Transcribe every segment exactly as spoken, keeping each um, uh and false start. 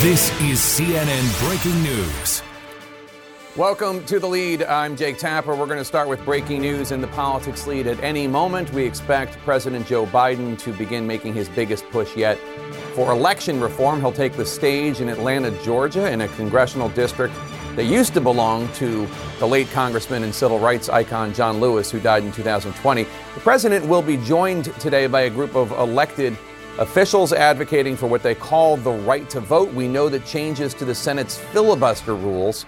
This is C N N Breaking News. Welcome to The Lead. I'm Jake Tapper. We're going to start with breaking news in the politics lead. At any moment, we expect President Joe Biden to begin making his biggest push yet for election reform. He'll take the stage in Atlanta, Georgia, in a congressional district that used to belong to the late congressman and civil rights icon John Lewis, who died in two thousand twenty. The president will be joined today by a group of elected officials advocating for what they call the right to vote. We know that changes to the Senate's filibuster rules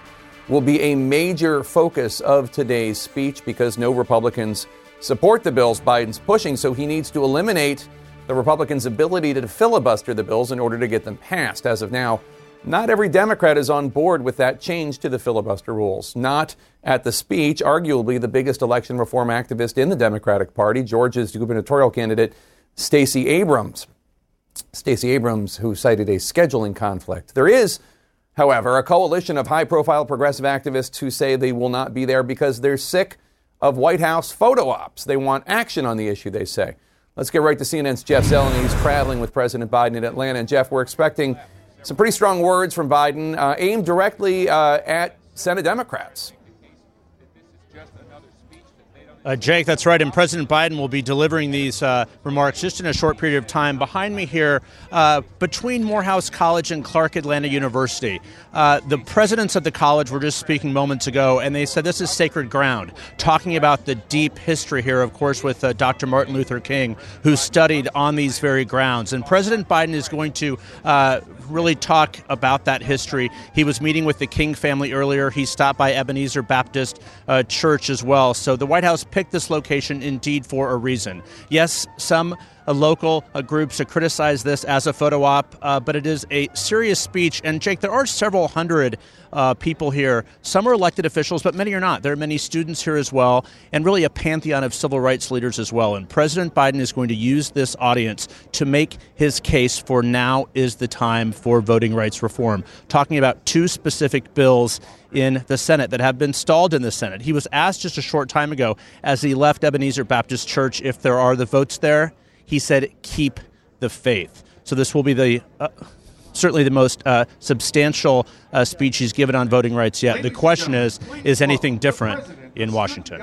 will be a major focus of today's speech because no Republicans support the bills Biden's pushing, so he needs to eliminate the Republicans' ability to filibuster the bills in order to get them passed. As of now, not every Democrat is on board with that change to the filibuster rules. Not at the speech, arguably the biggest election reform activist in the Democratic Party, Georgia's gubernatorial candidate, Stacey Abrams. Stacey Abrams, who cited a scheduling conflict. There is, however, a coalition of high-profile progressive activists who say they will not be there because they're sick of White House photo ops. They want action on the issue, they say. Let's get right to C N N's Jeff Zeleny. He's traveling with President Biden in Atlanta. And, Jeff, we're expecting some pretty strong words from Biden uh, aimed directly uh, at Senate Democrats. Uh, Jake, that's right. And President Biden will be delivering these uh, remarks just in a short period of time. Behind me here, uh, between Morehouse College and Clark Atlanta University, uh, the presidents of the college were just speaking moments ago, and they said this is sacred ground, talking about the deep history here, of course, with uh, Doctor Martin Luther King, who studied on these very grounds. And President Biden is going to uh, really talk about that history. He was meeting with the King family earlier. He stopped by Ebenezer Baptist uh, Church as well. So the White House picked this location indeed for a reason. Yes, some uh, local uh, groups have criticized this as a photo op, uh, but it is a serious speech. And Jake, there are several hundred uh, people here. Some are elected officials, but many are not. There are many students here as well, and really a pantheon of civil rights leaders as well. And President Biden is going to use this audience to make his case for now is the time for voting rights reform, talking about two specific bills in the Senate that have been stalled in the Senate. He was asked just a short time ago as he left Ebenezer Baptist Church if there are the votes there. He said, keep the faith. So this will be the uh, certainly the most uh, substantial uh, speech he's given on voting rights yet. The question is, is anything different in Washington?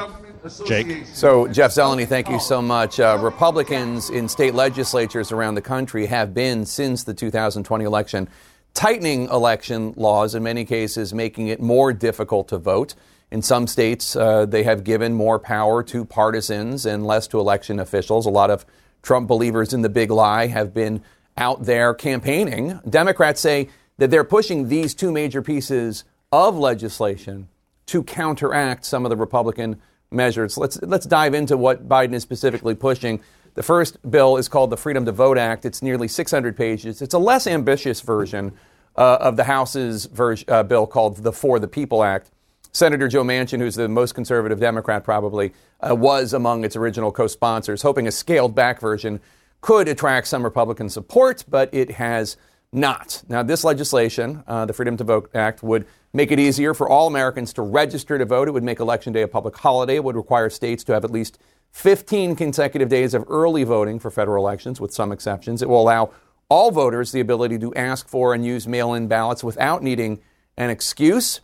Jake. So, Jeff Zeleny, thank you so much. Uh, Republicans in state legislatures around the country have been, since the two thousand twenty election, tightening election laws, in many cases making it more difficult to vote. In some states, uh, they have given more power to partisans and less to election officials. A lot of Trump believers in the big lie have been out there campaigning. Democrats say that they're pushing these two major pieces of legislation to counteract some of the Republican measures. Let's let's dive into what Biden is specifically pushing. The first bill is called the Freedom to Vote Act. It's nearly six hundred pages. It's a less ambitious version uh, of the House's ver- uh, bill called the For the People Act. Senator Joe Manchin, who's the most conservative Democrat probably, uh, was among its original co-sponsors, hoping a scaled-back version could attract some Republican support, but it has not. Now, this legislation, uh, the Freedom to Vote Act, would make it easier for all Americans to register to vote. It would make Election Day a public holiday. It would require states to have at least fifteen consecutive days of early voting for federal elections, with some exceptions. It will allow all voters the ability to ask for and use mail-in ballots without needing an excuse.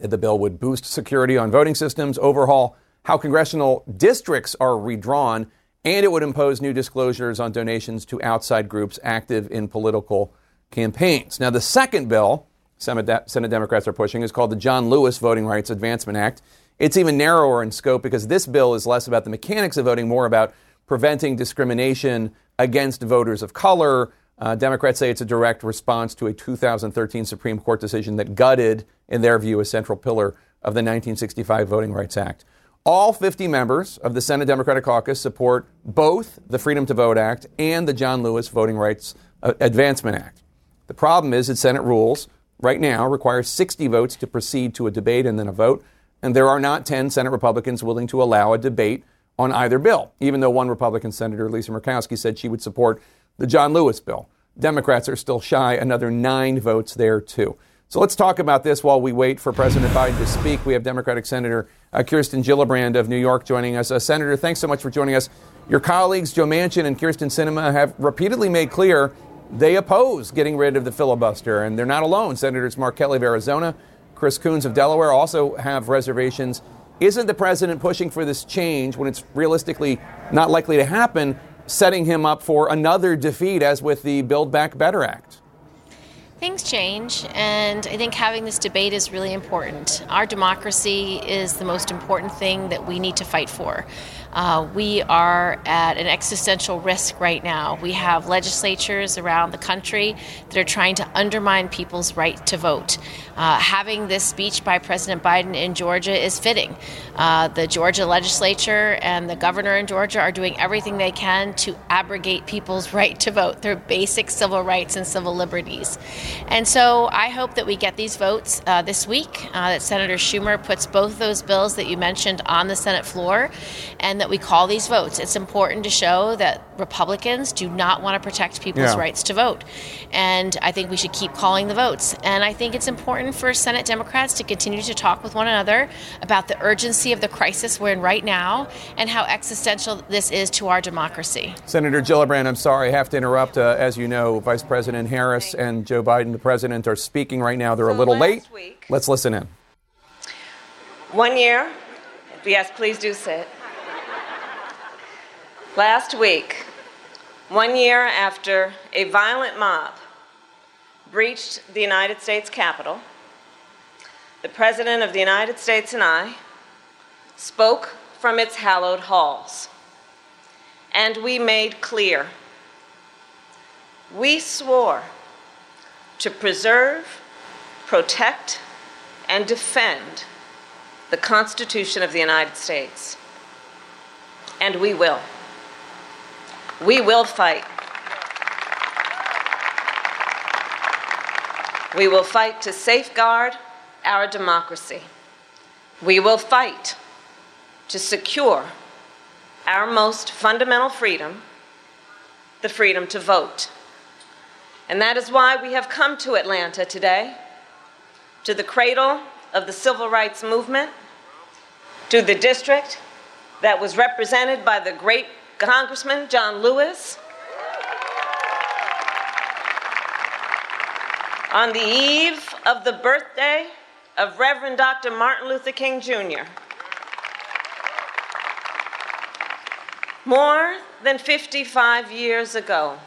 The bill would boost security on voting systems, overhaul how congressional districts are redrawn, and it would impose new disclosures on donations to outside groups active in political campaigns. Now, the second bill Senate Democrats are pushing is called the John Lewis Voting Rights Advancement Act. It's even narrower in scope because this bill is less about the mechanics of voting, more about preventing discrimination against voters of color. Uh, Democrats say it's a direct response to a two thousand thirteen Supreme Court decision that gutted, in their view, a central pillar of the nineteen sixty-five Voting Rights Act. All fifty members of the Senate Democratic Caucus support both the Freedom to Vote Act and the John Lewis Voting Rights Advancement Act. The problem is that Senate rules right now require sixty votes to proceed to a debate and then a vote. And there are not ten Senate Republicans willing to allow a debate on either bill, even though one Republican Senator, Lisa Murkowski, said she would support the John Lewis bill. Democrats are still shy, another nine votes there, too. So let's talk about this while we wait for President Biden to speak. We have Democratic Senator uh, Kirsten Gillibrand of New York joining us. Uh, Senator, thanks so much for joining us. Your colleagues, Joe Manchin and Kyrsten Sinema, have repeatedly made clear They oppose getting rid of the filibuster, and they're not alone. Senators Mark Kelly of Arizona, Chris Coons of Delaware also have reservations. Isn't the president pushing for this change when it's realistically not likely to happen, setting him up for another defeat, as with the Build Back Better Act? Things change, and I think having this debate is really important. Our democracy is the most important thing that we need to fight for. Uh, we are at an existential risk right now. We have legislatures around the country that are trying to undermine people's right to vote. Uh, having this speech by President Biden in Georgia is fitting. Uh, the Georgia legislature and the governor in Georgia are doing everything they can to abrogate people's right to vote, their basic civil rights and civil liberties. And so I hope that we get these votes uh, this week, uh, that Senator Schumer puts both of those bills that you mentioned on the Senate floor, and that we call these votes. It's important to show that Republicans do not want to protect people's yeah. rights to vote. And I think we should keep calling the votes. And I think it's important for Senate Democrats to continue to talk with one another about the urgency of the crisis we're in right now and how existential this is to our democracy. Senator Gillibrand, I'm sorry, I have to interrupt. Uh, as you know, Vice President Harris and Joe Biden, the president, are speaking right now. They're so a little late. Week, let's listen in. One year. Yes, please do sit. Last week, one year after a violent mob breached the United States Capitol, the President of the United States and I spoke from its hallowed halls, and we made clear, we swore to preserve, protect, and defend the Constitution of the United States, and we will. We will fight. We will fight to safeguard our democracy. We will fight to secure our most fundamental freedom, the freedom to vote. And that is why we have come to Atlanta today, to the cradle of the civil rights movement, to the district that was represented by the great Congressman John Lewis. On the eve of the birthday of Reverend Doctor Martin Luther King, Junior, more than fifty-five years ago,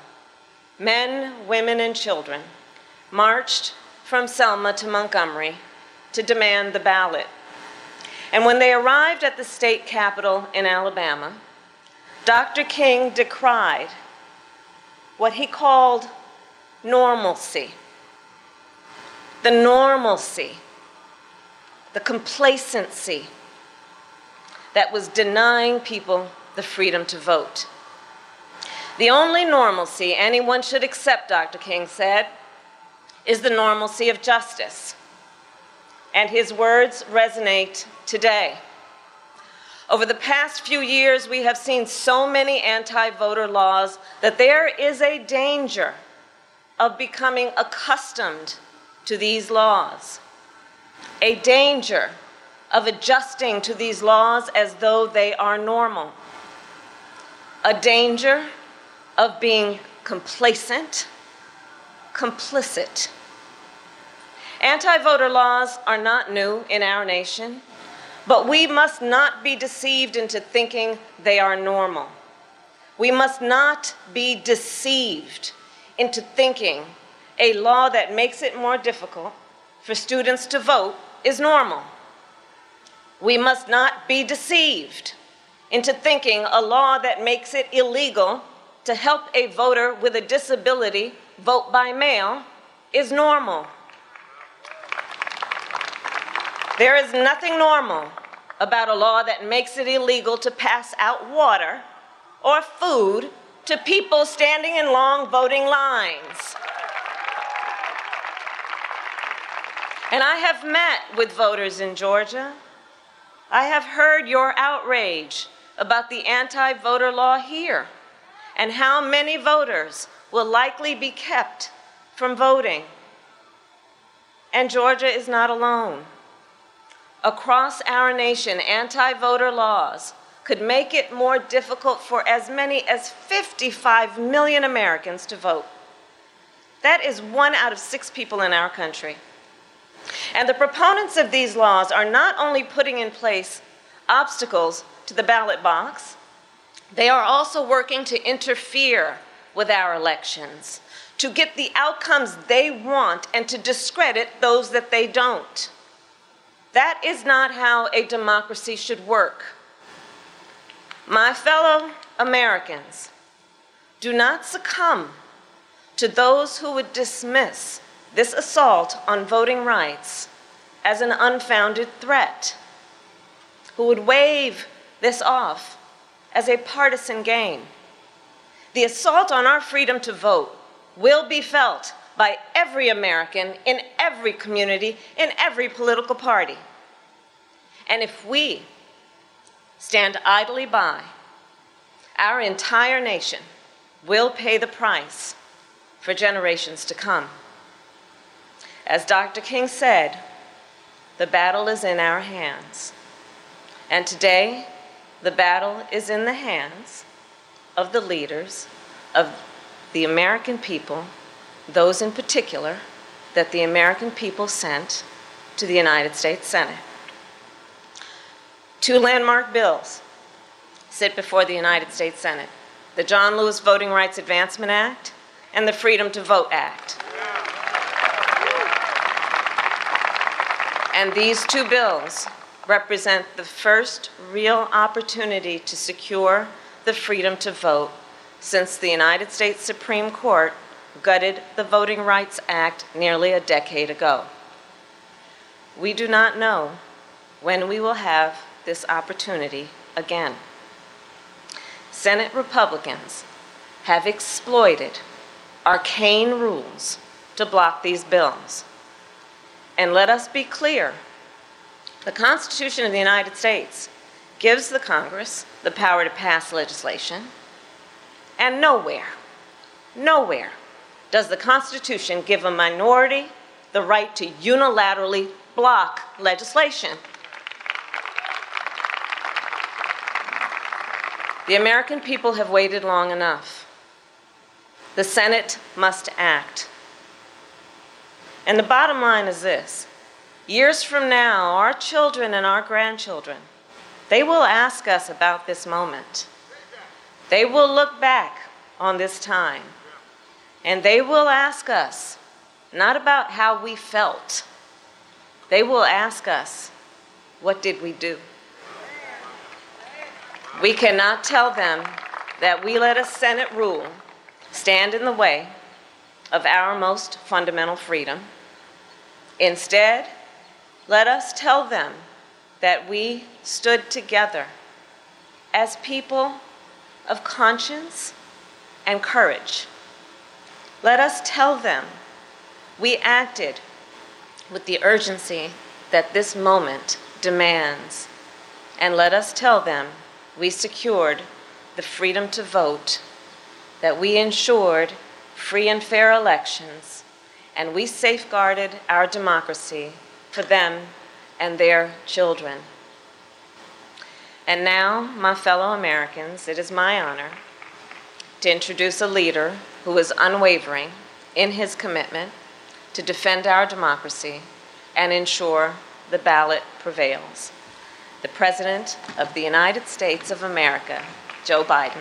men, women, and children marched from Selma to Montgomery to demand the ballot. And when they arrived at the state capitol in Alabama, Doctor King decried what he called normalcy, the normalcy, the complacency that was denying people the freedom to vote. The only normalcy anyone should accept, Doctor King said, is the normalcy of justice. And his words resonate today. Over the past few years, we have seen so many anti-voter laws that there is a danger of becoming accustomed to these laws, a danger of adjusting to these laws as though they are normal, a danger of being complacent, complicit. Anti-voter laws are not new in our nation, but we must not be deceived into thinking they are normal. We must not be deceived into thinking a law that makes it more difficult for students to vote is normal. We must not be deceived into thinking a law that makes it illegal to help a voter with a disability vote by mail is normal. There is nothing normal about a law that makes it illegal to pass out water or food to people standing in long voting lines. And I have met with voters in Georgia. I have heard your outrage about the anti-voter law here and how many voters will likely be kept from voting. And Georgia is not alone. Across our nation, anti-voter laws could make it more difficult for as many as fifty-five million Americans to vote. That is one out of six people in our country. And the proponents of these laws are not only putting in place obstacles to the ballot box, they are also working to interfere with our elections, to get the outcomes they want and to discredit those that they don't. That is not how a democracy should work. My fellow Americans, do not succumb to those who would dismiss this assault on voting rights as an unfounded threat, who would wave this off as a partisan game. The assault on our freedom to vote will be felt by every American in every community, in every political party. And if we stand idly by, our entire nation will pay the price for generations to come. As Doctor King said, the battle is in our hands. And today, the battle is in the hands of the leaders of the American people, those in particular that the American people sent to the United States Senate. Two landmark bills sit before the United States Senate: the John Lewis Voting Rights Advancement Act and the Freedom to Vote Act. And these two bills represent the first real opportunity to secure the freedom to vote since the United States Supreme Court gutted the Voting Rights Act nearly a decade ago. We do not know when we will have this opportunity again. Senate Republicans have exploited arcane rules to block these bills. And let us be clear, the Constitution of the United States gives the Congress the power to pass legislation, and nowhere, nowhere does the Constitution give a minority the right to unilaterally block legislation. The American people have waited long enough. The Senate must act. And the bottom line is this: years from now, our children and our grandchildren, they will ask us about this moment. They will look back on this time, and they will ask us not about how we felt. They will ask us, what did we do? We cannot tell them that we let a Senate rule stand in the way of our most fundamental freedom. Instead, let us tell them that we stood together as people of conscience and courage. Let us tell them we acted with the urgency that this moment demands. And let us tell them we secured the freedom to vote, that we ensured free and fair elections, and we safeguarded our democracy for them and their children. And now, my fellow Americans, it is my honor to introduce a leader who is unwavering in his commitment to defend our democracy and ensure the ballot prevails: the President of the United States of America, Joe Biden.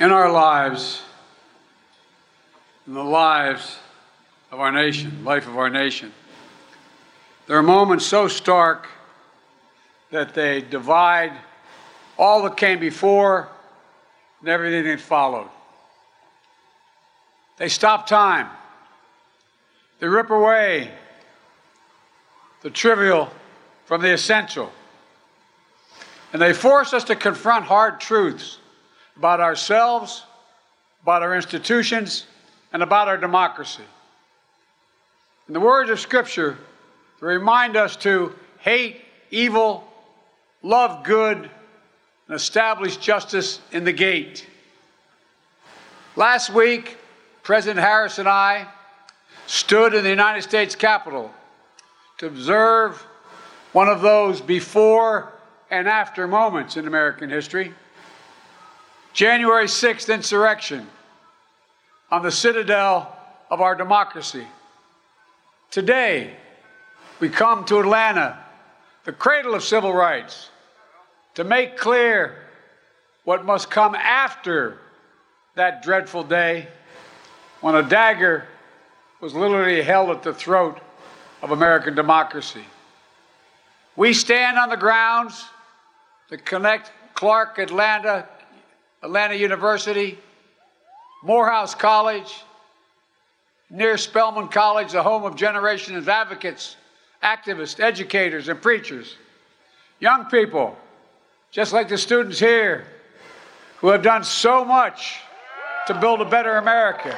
In our lives, in the lives of our nation, life of our nation, there are moments so stark that they divide all that came before and everything that followed. They stop time. They rip away the trivial from the essential. And they force us to confront hard truths about ourselves, about our institutions, and about our democracy. In the words of Scripture, they remind us to hate evil, love good, and establish justice in the gate. Last week, President Harris and I stood in the United States Capitol to observe one of those before and after moments in American history. January sixth insurrection on the citadel of our democracy. Today, we come to Atlanta, the cradle of civil rights, to make clear what must come after that dreadful day when a dagger was literally held at the throat of American democracy. We stand on the grounds that connect Clark Atlanta, Atlanta University, Morehouse College, near Spelman College, the home of generations of advocates, activists, educators, and preachers. Young people, just like the students here, who have done so much to build a better America.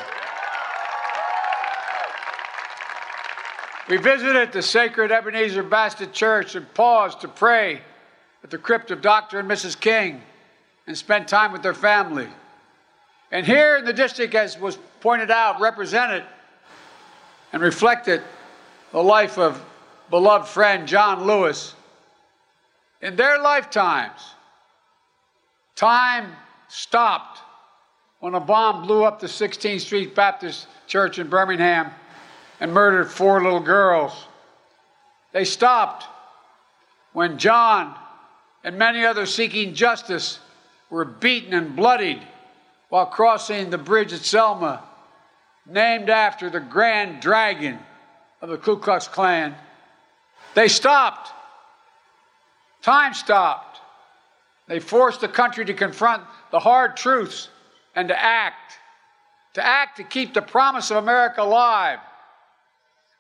We visited the sacred Ebenezer Baptist Church and paused to pray at the crypt of Doctor and Missus King and spent time with their family. And here in the district, as was pointed out, represented and reflected the life of beloved friend John Lewis. In their lifetimes, time stopped when a bomb blew up the sixteenth Street Baptist Church in Birmingham and murdered four little girls. They stopped when John and many others seeking justice were beaten and bloodied while crossing the bridge at Selma, named after the Grand Dragon of the Ku Klux Klan. They stopped. Time stopped. They forced the country to confront the hard truths and to act, to act to keep the promise of America alive.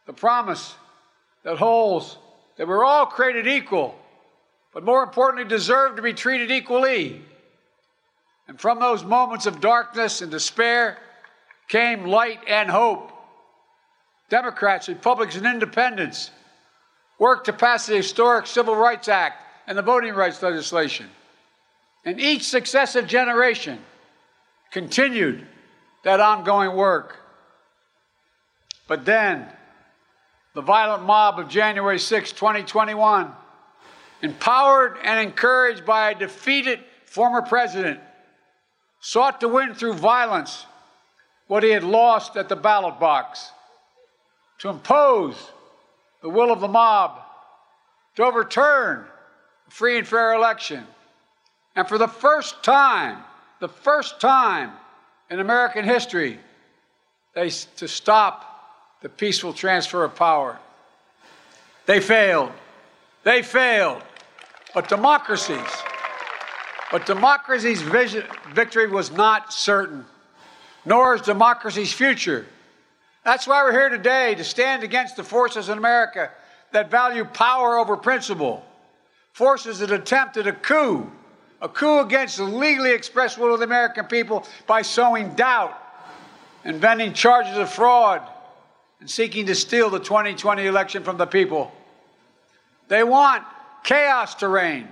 The promise that holds that we're all created equal, but more importantly, deserve to be treated equally. And from those moments of darkness and despair came light and hope. Democrats, Republicans, and Independents worked to pass the historic Civil Rights Act and the voting rights legislation. And each successive generation continued that ongoing work. But then, the violent mob of January sixth, twenty twenty-one, empowered and encouraged by a defeated former president, sought to win through violence what he had lost at the ballot box, to impose the will of the mob, to overturn a free and fair election. And for the first time, the first time in American history, they to stop the peaceful transfer of power. They failed. They failed. But democracies, but democracy's vision, victory was not certain, nor is democracy's future. That's why we're here today, to stand against the forces in America that value power over principle, forces that attempted a coup, a coup against the legally expressed will of the American people by sowing doubt, inventing charges of fraud, and seeking to steal the twenty twenty election from the people. They want chaos to reign.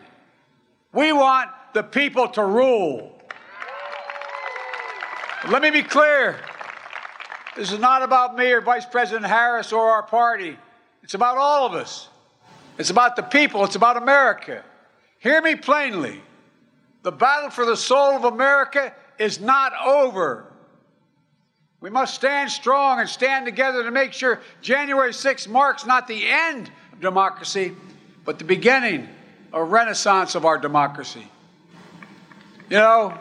We want the people to rule. But let me be clear. This is not about me or Vice President Harris or our party. It's about all of us. It's about the people. It's about America. Hear me plainly. The battle for the soul of America is not over. We must stand strong and stand together to make sure January sixth marks not the end of democracy, but the beginning of a renaissance of our democracy. You know,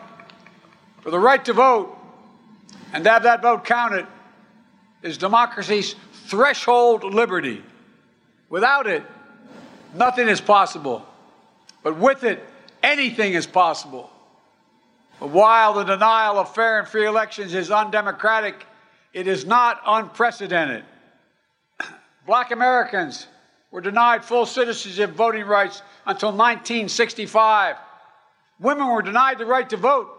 for the right to vote and to have that vote counted is democracy's threshold liberty. Without it, nothing is possible. But with it, anything is possible. But while the denial of fair and free elections is undemocratic, it is not unprecedented. Black Americans were denied full citizenship voting rights until nineteen sixty-five. Women were denied the right to vote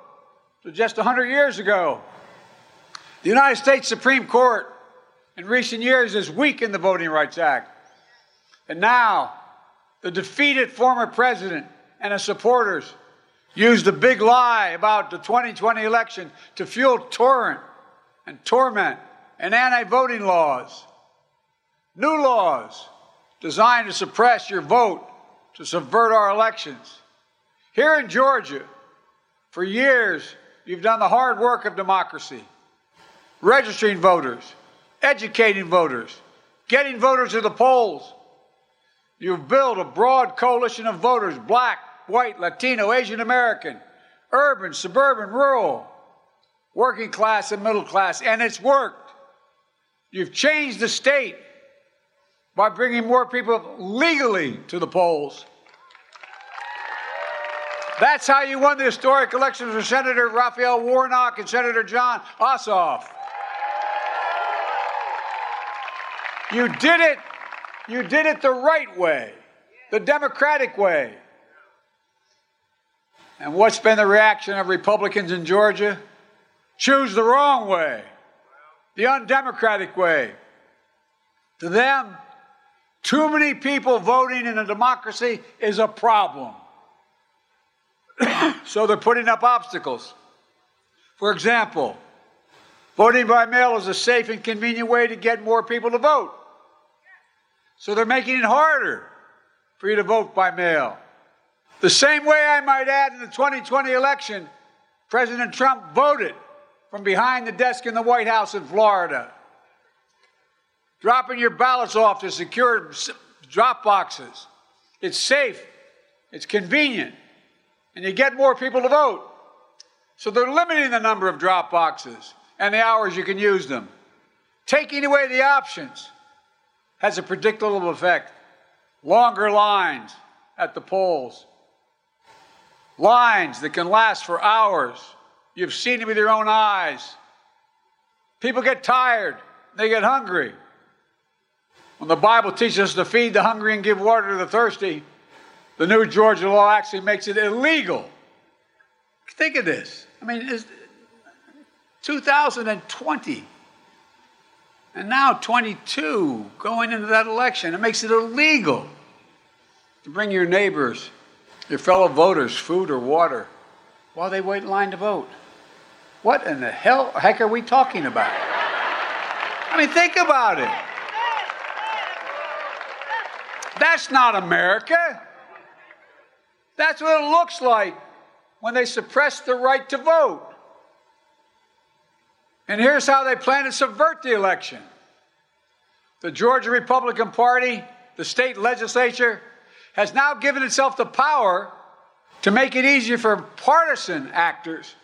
until just one hundred years ago. The United States Supreme Court in recent years has weakened the Voting Rights Act. And now, the defeated former president and his supporters used a big lie about the twenty twenty election to fuel torrent and torment and anti-voting laws. New laws designed to suppress your vote, to subvert our elections. Here in Georgia, for years, you've done the hard work of democracy, registering voters, educating voters, getting voters to the polls. You've built a broad coalition of voters, black, white, Latino, Asian American, urban, suburban, rural, working class and middle class, and it's worked. You've changed the state by bringing more people legally to the polls. That's how you won the historic elections for Senator Raphael Warnock and Senator John Ossoff. You did it, you did it the right way, the democratic way. And what's been the reaction of Republicans in Georgia? Choose the wrong way, the undemocratic way. To them, too many people voting in a democracy is a problem. So they're putting up obstacles. For example, voting by mail is a safe and convenient way to get more people to vote. So they're making it harder for you to vote by mail. The same way, I might add, in the twenty twenty election, President Trump voted from behind the desk in the White House in Florida, dropping your ballots off to secure drop boxes. It's safe, it's convenient, and you get more people to vote. So they're limiting the number of drop boxes and the hours you can use them. Taking away the options has a predictable effect. Longer lines at the polls. Lines that can last for hours. You've seen it with your own eyes. People get tired. They get hungry. When the Bible teaches us to feed the hungry and give water to the thirsty, the new Georgia law actually makes it illegal. Think of this. I mean, it's two thousand twenty, and now twenty-two going into that election. It makes it illegal to bring your neighbors, your fellow voters, food or water while they wait in line to vote. What in the hell heck are we talking about? I mean, think about it. That's not America. That's what it looks like when they suppress the right to vote. And here's how they plan to subvert the election. The Georgia Republican Party, the state legislature, has now given itself the power to make it easier for partisan actors,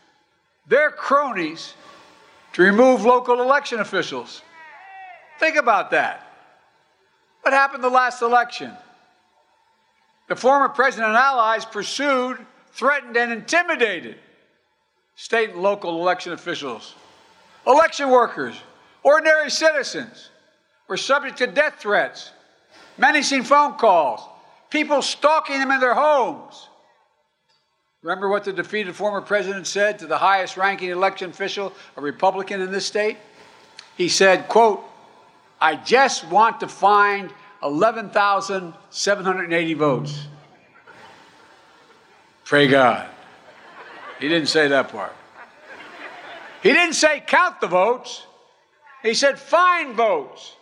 their cronies, to remove local election officials. Think about that. What happened the last election? The former president and allies pursued, threatened, and intimidated state and local election officials. Election workers, ordinary citizens, were subject to death threats, menacing phone calls, people stalking them in their homes. Remember what the defeated former president said to the highest-ranking election official, a Republican in this state? He said, quote, "I just want to find eleven thousand seven hundred eighty votes." Pray God. He didn't say that part. He didn't say count the votes. He said find votes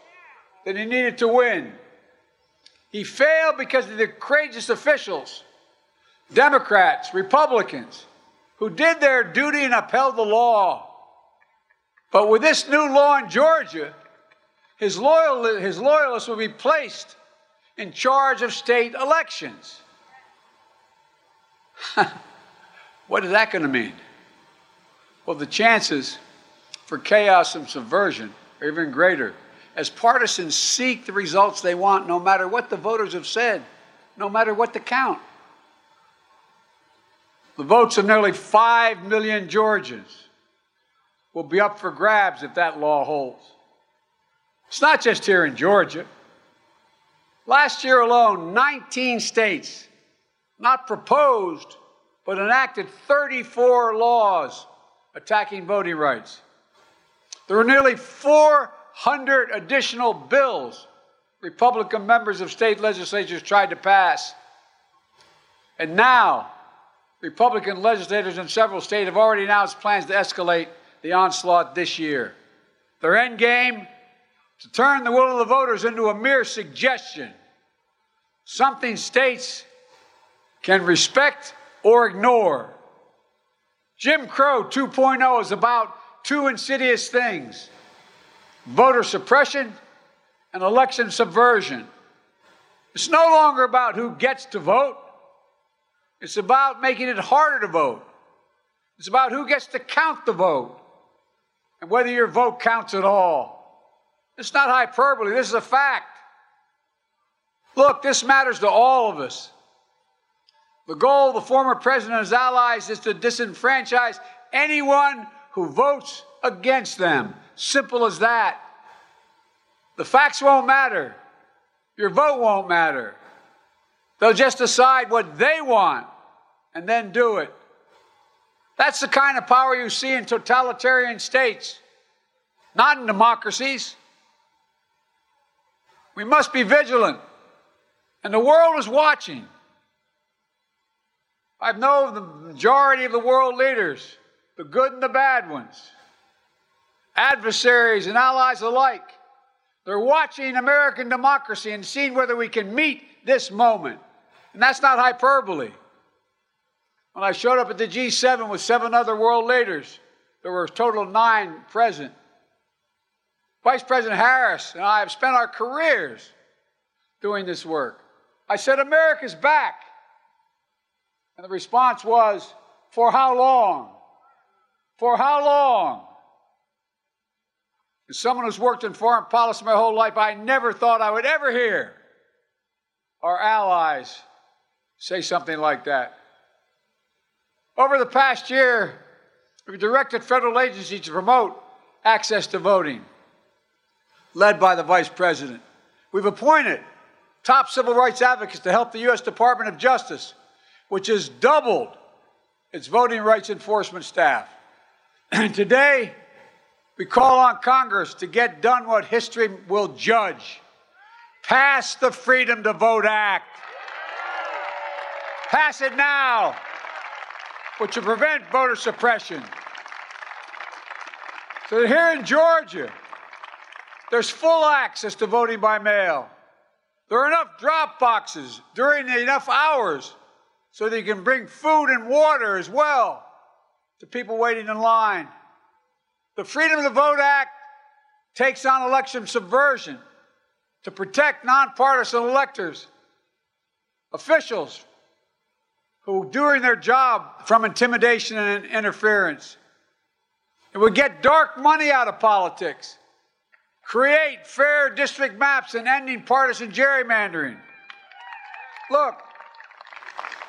that he needed to win. He failed because of the courageous officials, Democrats, Republicans, who did their duty and upheld the law. But with this new law in Georgia, His, loyal, his loyalists will be placed in charge of state elections. What is that going to mean? Well, the chances for chaos and subversion are even greater as partisans seek the results they want, no matter what the voters have said, no matter what the count. The votes of nearly five million Georgians will be up for grabs if that law holds. It's not just here in Georgia. Last year alone, nineteen states, not proposed, but enacted thirty-four laws attacking voting rights. There were nearly four hundred additional bills Republican members of state legislatures tried to pass. And now, Republican legislators in several states have already announced plans to escalate the onslaught this year. Their end game? To turn the will of the voters into a mere suggestion, something states can respect or ignore. Jim Crow two point oh is about two insidious things: voter suppression and election subversion. It's no longer about who gets to vote. It's about making it harder to vote. It's about who gets to count the vote and whether your vote counts at all. It's not hyperbole. This is a fact. Look, this matters to all of us. The goal of the former president and his allies is to disenfranchise anyone who votes against them. Simple as that. The facts won't matter. Your vote won't matter. They'll just decide what they want and then do it. That's the kind of power you see in totalitarian states, not in democracies. We must be vigilant, and the world is watching. I know the majority of the world leaders, the good and the bad ones, adversaries and allies alike, they're watching American democracy and seeing whether we can meet this moment. And that's not hyperbole. When I showed up at the G seven with seven other world leaders, there were a total of nine present. Vice President Harris and I have spent our careers doing this work. I said, America's back. And the response was, for how long? For how long? As someone who's worked in foreign policy my whole life, I never thought I would ever hear our allies say something like that. Over the past year, we directed federal agencies to promote access to voting, led by the Vice President. We've appointed top civil rights advocates to help the U S Department of Justice, which has doubled its voting rights enforcement staff. And today, we call on Congress to get done what history will judge. Pass the Freedom to Vote Act. Pass it now, which will prevent voter suppression. So here in Georgia, there's full access to voting by mail. There are enough drop boxes during enough hours so that you can bring food and water as well to people waiting in line. The Freedom to Vote Act takes on election subversion to protect nonpartisan electors, officials who, doing their job, from intimidation and interference. It would get dark money out of politics, create fair district maps, and ending partisan gerrymandering. Look,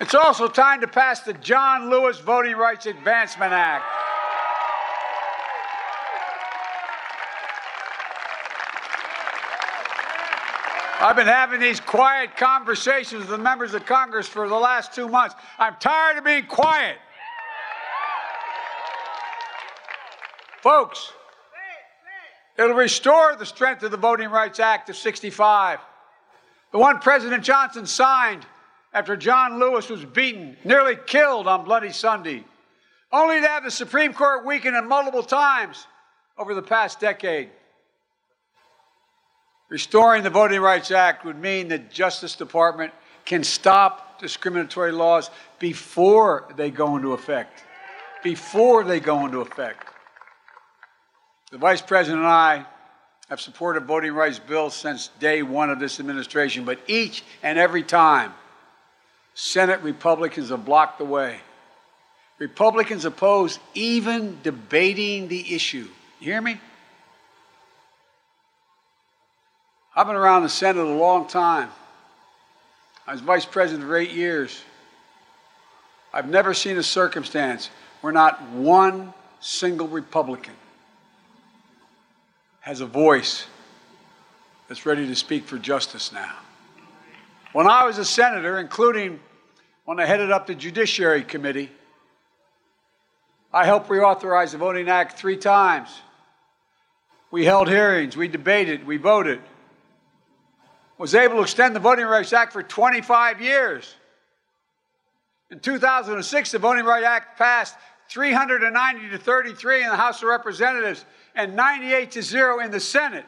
it's also time to pass the John Lewis Voting Rights Advancement Act. I've been having these quiet conversations with the members of Congress for the last two months. I'm tired of being quiet. Folks, it'll restore the strength of the Voting Rights Act of sixty-five, the one President Johnson signed after John Lewis was beaten, nearly killed on Bloody Sunday, only to have the Supreme Court weakened multiple times over the past decade. Restoring the Voting Rights Act would mean the Justice Department can stop discriminatory laws before they go into effect. Before they go into effect. The Vice President and I have supported voting rights bills since day one of this administration, but each and every time, Senate Republicans have blocked the way. Republicans oppose even debating the issue. You hear me? I've been around the Senate a long time. I was vice president for eight years. I've never seen a circumstance where not one single Republican has a voice that's ready to speak for justice now. When I was a senator, including when I headed up the Judiciary Committee, I helped reauthorize the Voting Act three times. We held hearings, we debated, we voted. Was able to extend the Voting Rights Act for twenty-five years. In two thousand six, the Voting Rights Act passed three hundred ninety to thirty-three in the House of Representatives and ninety-eight to zero in the Senate,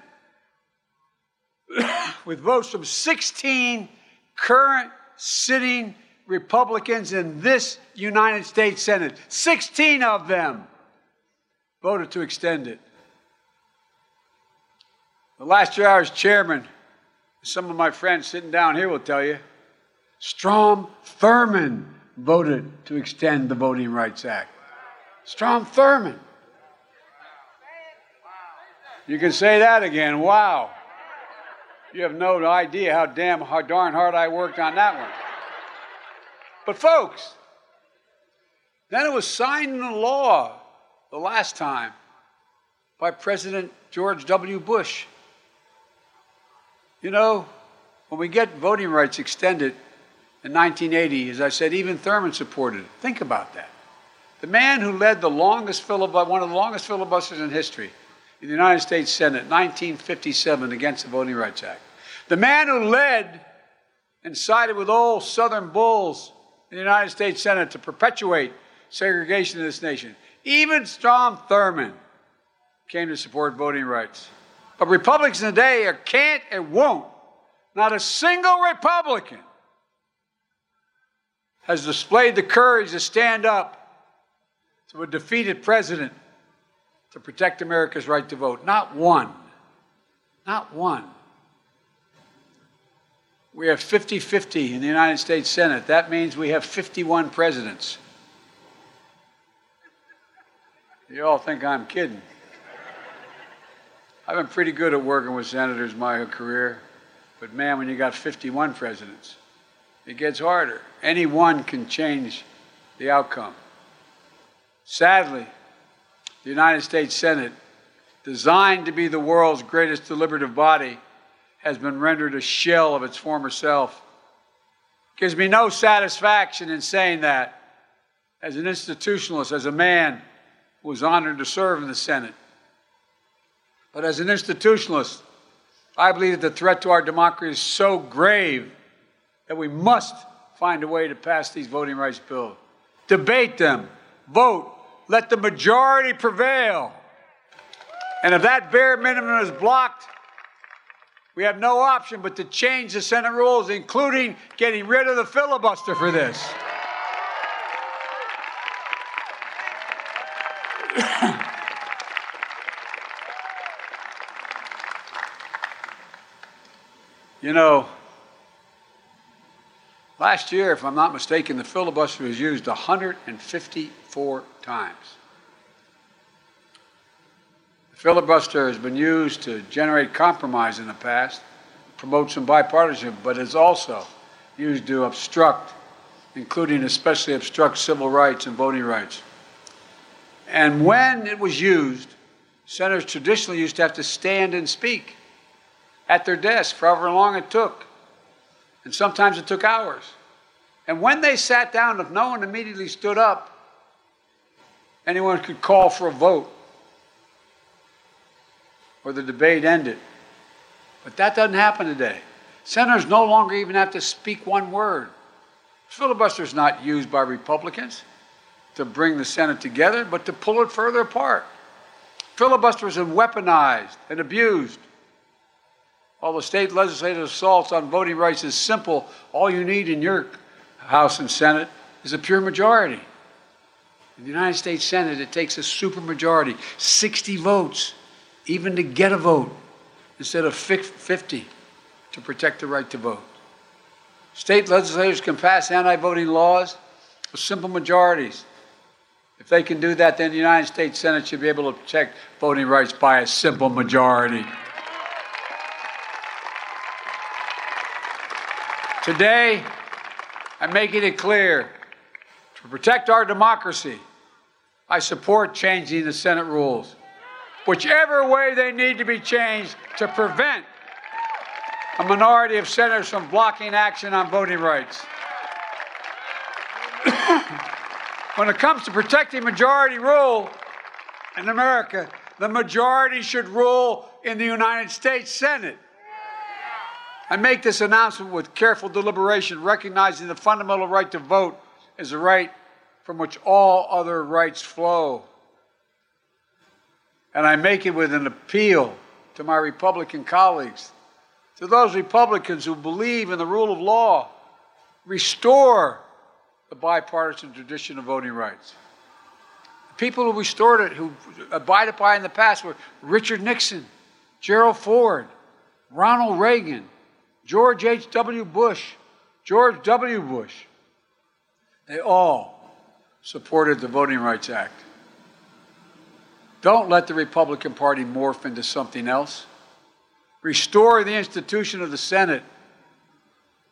with votes from sixteen current sitting Republicans in this United States Senate. sixteen of them voted to extend it. The last year I was chairman, some of my friends sitting down here will tell you, Strom Thurmond voted to extend the Voting Rights Act. Strom Thurmond. You can say that again. Wow. You have no idea how damn how darn hard I worked on that one. But folks, then it was signed into law the last time by President George W. Bush. You know, when we get voting rights extended in nineteen eighty, as I said, even Thurmond supported it. Think about that. The man who led the longest filibuster, one of the longest filibusters in history, in the United States Senate, nineteen fifty-seven, against the Voting Rights Act. The man who led and sided with old Southern bulls in the United States Senate to perpetuate segregation in this nation. Even Strom Thurmond came to support voting rights. But Republicans today are can't and won't. Not a single Republican has displayed the courage to stand up to a defeated president to protect America's right to vote. Not one. Not one. We have fifty-fifty in the United States Senate. That means we have fifty-one presidents. You all think I'm kidding. I've been pretty good at working with senators my whole career. But man, when you got fifty-one presidents, it gets harder. Any one can change the outcome. Sadly, the United States Senate, designed to be the world's greatest deliberative body, has been rendered a shell of its former self. It gives me no satisfaction in saying that, as an institutionalist, as a man who was honored to serve in the Senate. But as an institutionalist, I believe that the threat to our democracy is so grave that we must find a way to pass these voting rights bills. Debate them. Vote. Let the majority prevail. And if that bare minimum is blocked, we have no option but to change the Senate rules, including getting rid of the filibuster for this. You know, last year, if I'm not mistaken, the filibuster was used one hundred fifty-four times. The filibuster has been used to generate compromise in the past, promote some bipartisanship, but is also used to obstruct, including especially obstruct civil rights and voting rights. And when it was used, senators traditionally used to have to stand and speak at their desk for however long it took. And sometimes it took hours. And when they sat down, if no one immediately stood up, anyone could call for a vote or the debate ended. But that doesn't happen today. Senators no longer even have to speak one word. The filibuster is not used by Republicans to bring the Senate together, but to pull it further apart. Filibusters are weaponized and abused. While the state legislative assaults on voting rights is simple, all you need in your House and Senate is a pure majority. In the United States Senate, it takes a supermajority, sixty votes, even to get a vote, instead of fifty to protect the right to vote. State legislators can pass anti-voting laws with simple majorities. If they can do that, then the United States Senate should be able to protect voting rights by a simple majority. Today, I'm making it clear, to protect our democracy, I support changing the Senate rules, whichever way they need to be changed to prevent a minority of senators from blocking action on voting rights. When it comes to protecting majority rule in America, the majority should rule in the United States Senate. I make this announcement with careful deliberation, recognizing the fundamental right to vote is a right from which all other rights flow. And I make it with an appeal to my Republican colleagues, to those Republicans who believe in the rule of law, restore the bipartisan tradition of voting rights. The people who restored it, who abided by it in the past, were Richard Nixon, Gerald Ford, Ronald Reagan, George H W Bush, George W. Bush. They all supported the Voting Rights Act. Don't let the Republican Party morph into something else. Restore the institution of the Senate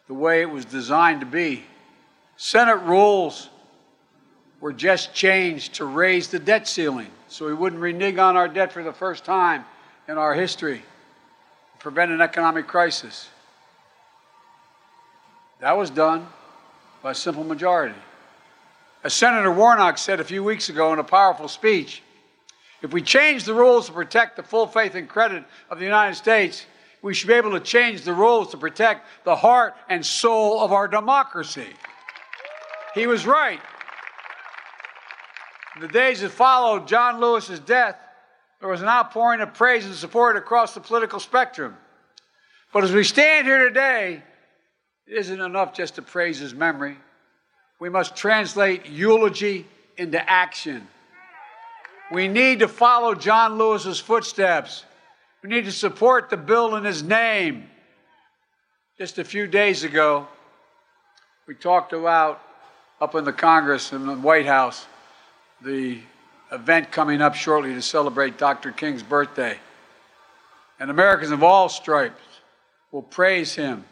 the way it was designed to be. Senate rules were just changed to raise the debt ceiling so we wouldn't renege on our debt for the first time in our history, prevent an economic crisis. That was done by a simple majority. As Senator Warnock said a few weeks ago in a powerful speech, if we change the rules to protect the full faith and credit of the United States, we should be able to change the rules to protect the heart and soul of our democracy. He was right. In the days that followed John Lewis's death, there was an outpouring of praise and support across the political spectrum. But as we stand here today, it isn't enough just to praise his memory. We must translate eulogy into action. We need to follow John Lewis's footsteps. We need to support the bill in his name. Just a few days ago, we talked about, up in the Congress and the White House, the event coming up shortly to celebrate Doctor King's birthday. And Americans of all stripes will praise him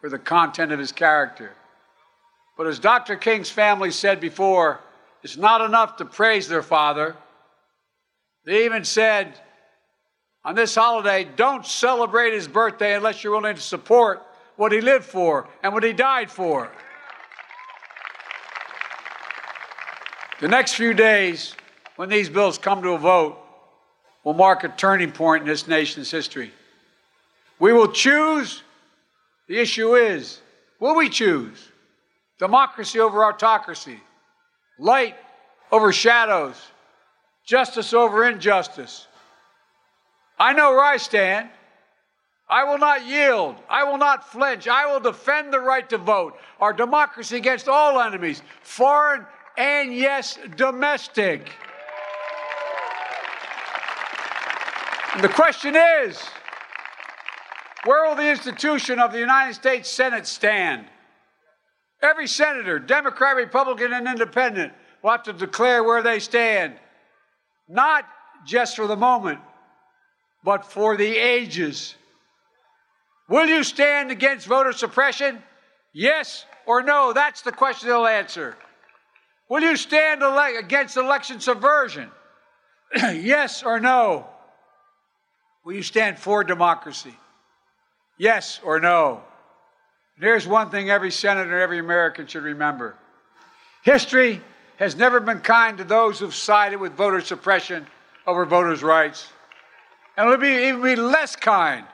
for the content of his character. But as Doctor King's family said before, it's not enough to praise their father. They even said, on this holiday, don't celebrate his birthday unless you're willing to support what he lived for and what he died for. The next few days, when these bills come to a vote, will mark a turning point in this nation's history. We will choose. The issue is, will we choose democracy over autocracy, light over shadows, justice over injustice? I know where I stand. I will not yield. I will not flinch. I will defend the right to vote, our democracy against all enemies, foreign and, yes, domestic. And the question is, where will the institution of the United States Senate stand? Every senator, Democrat, Republican, and Independent, will have to declare where they stand. Not just for the moment, but for the ages. Will you stand against voter suppression? Yes or no? That's the question they'll answer. Will you stand ele- against election subversion? Yes or no? Will you stand for democracy? Yes or no? And here's one thing every senator, every American should remember. History has never been kind to those who've sided with voter suppression over voters' rights. And it'll be even be less kind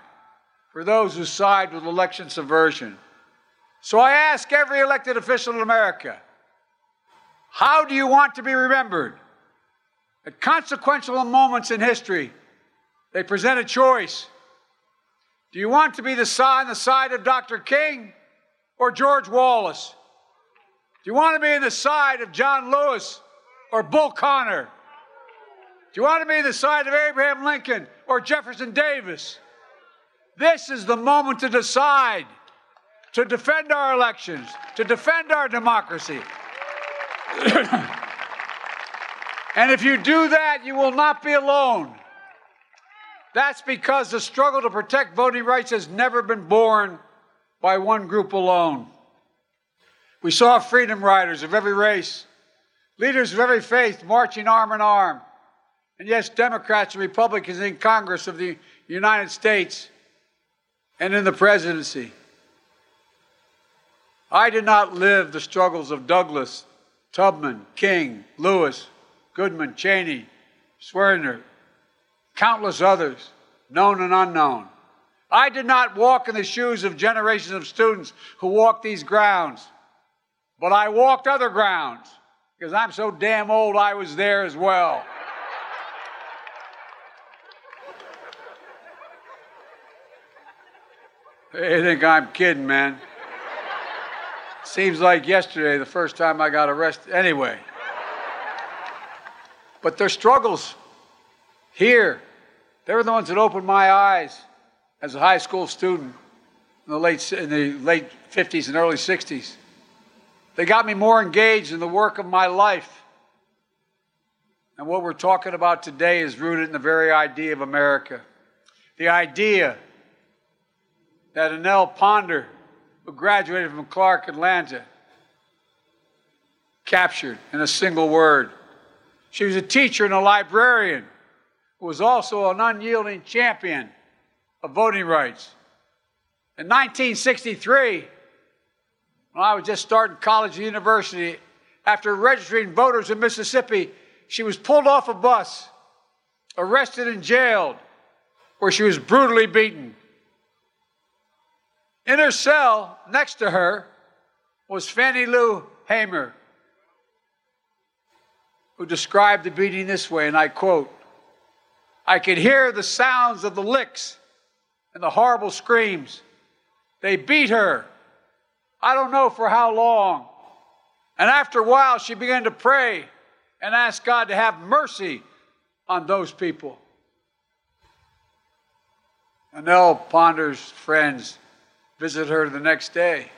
for those who side with election subversion. So I ask every elected official in America, how do you want to be remembered? At consequential moments in history, they present a choice. Do you want to be the side, on the side of Doctor King or George Wallace? Do you want to be on the side of John Lewis or Bull Connor? Do you want to be on the side of Abraham Lincoln or Jefferson Davis? This is the moment to decide, to defend our elections, to defend our democracy. And if you do that, you will not be alone. That's because the struggle to protect voting rights has never been borne by one group alone. We saw freedom riders of every race, leaders of every faith marching arm in arm. And yes, Democrats and Republicans in Congress of the United States and in the presidency. I did not live the struggles of Douglas, Tubman, King, Lewis, Goodman, Cheney, Swerner, countless others, known and unknown. I did not walk in the shoes of generations of students who walked these grounds. But I walked other grounds, because I'm so damn old I was there as well. They think I'm kidding, man. Seems like yesterday, the first time I got arrested. Anyway. But their struggles here, they were the ones that opened my eyes as a high school student in the late, in the late fifties and early sixties. They got me more engaged in the work of my life. And what we're talking about today is rooted in the very idea of America. The idea that Anel Ponder, who graduated from Clark Atlanta, captured in a single word. She was a teacher and a librarian who was also an unyielding champion of voting rights. In nineteen sixty-three, when I was just starting college and university, after registering voters in Mississippi, she was pulled off a bus, arrested and jailed, where she was brutally beaten. In her cell, next to her, was Fannie Lou Hamer, who described the beating this way, and I quote, "I could hear the sounds of the licks and the horrible screams. They beat her. I don't know for how long. And after a while, she began to pray and ask God to have mercy on those people." Anel Ponder's friends visited her the next day.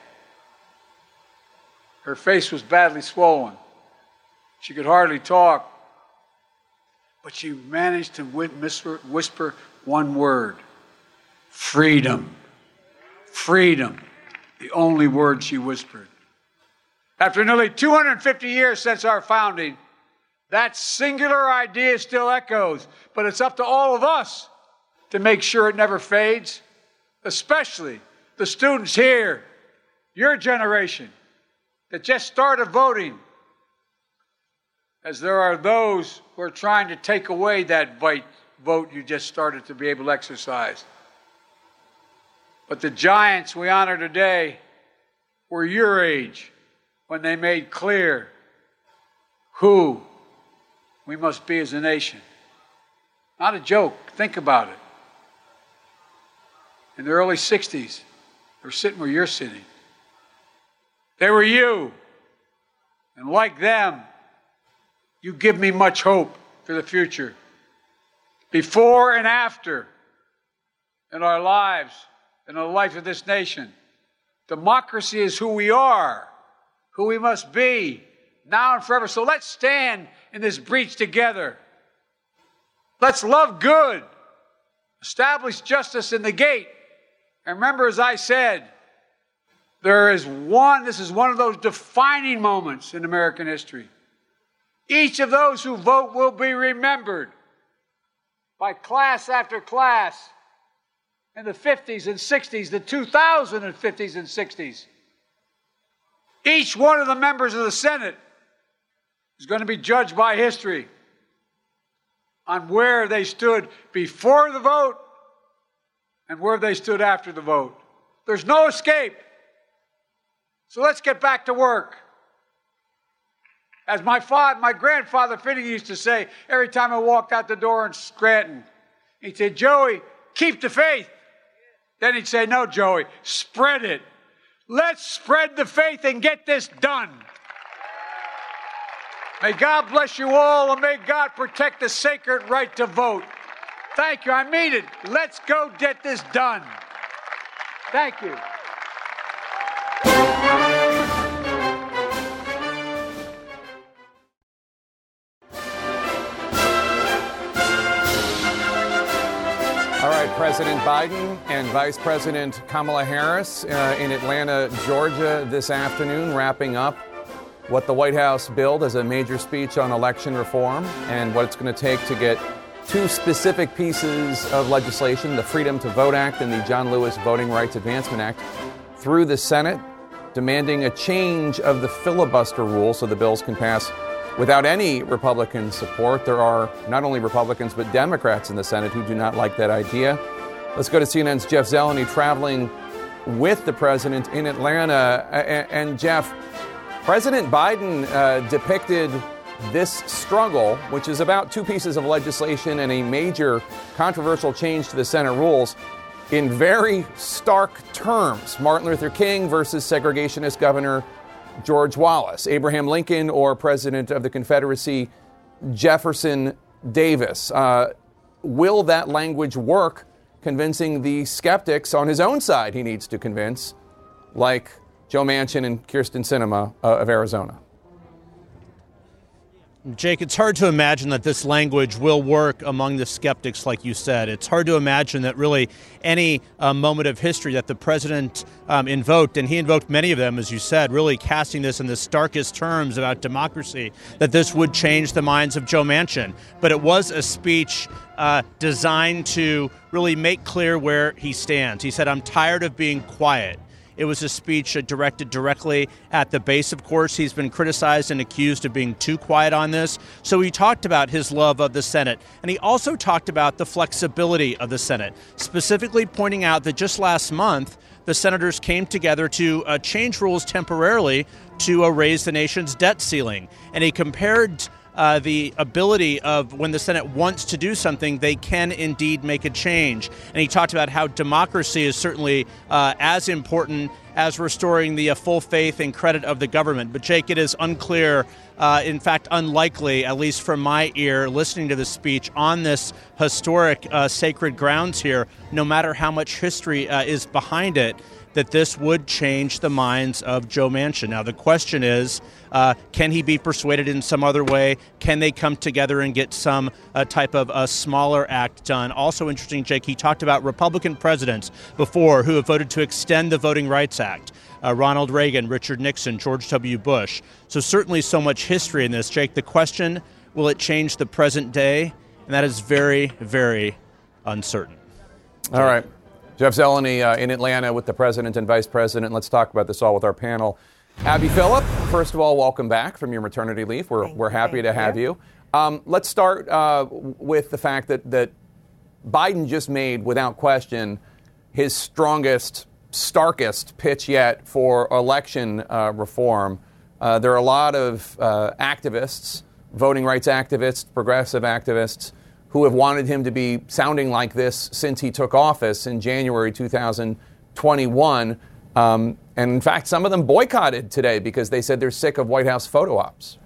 Her face was badly swollen. She could hardly talk, but she managed to whisper one word, freedom, freedom, the only word she whispered. After nearly two hundred fifty years since our founding, that singular idea still echoes, but it's up to all of us to make sure it never fades, especially the students here, your generation, that just started voting, as there are those who are trying to take away that vote you just started to be able to exercise. But the giants we honor today were your age when they made clear who we must be as a nation. Not a joke. Think about it. In the early sixties, they were sitting where you're sitting. They were you. And like them, you give me much hope for the future. Before and after, in our lives, in the life of this nation, democracy is who we are, who we must be, now and forever. So let's stand in this breach together. Let's love good, establish justice in the gate. And remember, as I said, there is one, this is one of those defining moments in American history. Each of those who vote will be remembered by class after class in the fifties and sixties, the two thousand fifties and sixties. Each one of the members of the Senate is going to be judged by history on where they stood before the vote and where they stood after the vote. There's no escape. So let's get back to work. As my father, my grandfather Finney used to say every time I walked out the door in Scranton, he'd say, "Joey, keep the faith." Then he'd say, "No, Joey, spread it. Let's spread the faith and get this done." May God bless you all, and may God protect the sacred right to vote. Thank you. I mean it. Let's go get this done. Thank you. President Biden and Vice President Kamala Harris uh, in Atlanta, Georgia this afternoon, wrapping up what the White House billed as a major speech on election reform and what it's going to take to get two specific pieces of legislation, the Freedom to Vote Act and the John Lewis Voting Rights Advancement Act, through the Senate, demanding a change of the filibuster rule so the bills can pass without any Republican support. There are not only Republicans, but Democrats in the Senate who do not like that idea. Let's go to C N N's Jeff Zeleny traveling with the president in Atlanta. And, Jeff, President Biden uh, depicted this struggle, which is about two pieces of legislation and a major controversial change to the Senate rules, in very stark terms. Martin Luther King versus segregationist Governor George Wallace, Abraham Lincoln or President of the Confederacy Jefferson Davis. Uh, will that language work convincing the skeptics on his own side he needs to convince, like Joe Manchin and Kyrsten Sinema uh, of Arizona? Jake, it's hard to imagine that this language will work among the skeptics, like you said. It's hard to imagine that really any uh, moment of history that the president um, invoked, and he invoked many of them, as you said, really casting this in the starkest terms about democracy, that this would change the minds of Joe Manchin. But it was a speech uh, designed to really make clear where he stands. He said, "I'm tired of being quiet." It was a speech directed directly at the base, of course. He's been criticized and accused of being too quiet on this. So he talked about his love of the Senate. And he also talked about the flexibility of the Senate, specifically pointing out that just last month, the senators came together to uh, change rules temporarily to uh, raise the nation's debt ceiling. And he compared Uh, the ability of when the Senate wants to do something, they can indeed make a change. And he talked about how democracy is certainly uh, as important as restoring the uh, full faith and credit of the government. But, Jake, it is unclear, uh, in fact, unlikely, at least from my ear, listening to this speech on this historic uh, sacred grounds here, no matter how much history uh, is behind it, that this would change the minds of Joe Manchin. Now, the question is, uh, can he be persuaded in some other way? Can they come together and get some uh, type of a smaller act done? Also interesting, Jake, he talked about Republican presidents before who have voted to extend the Voting Rights Act. Uh, Ronald Reagan, Richard Nixon, George W. Bush. So certainly so much history in this, Jake. The question, will it change the present day? And that is very, very uncertain. All right. Jeff Zeleny uh, in Atlanta with the president and vice president. Let's talk about this all with our panel. Abby Phillip, first of all, welcome back from your maternity leave. We're Thank we're happy you. to have you. Um, let's start uh, with the fact that, that Biden just made, without question, his strongest, starkest pitch yet for election uh, reform. Uh, there are a lot of uh, activists, voting rights activists, progressive activists, who have wanted him to be sounding like this since he took office in January twenty twenty-one. Um, and in fact, some of them boycotted today because they said they're sick of White House photo ops.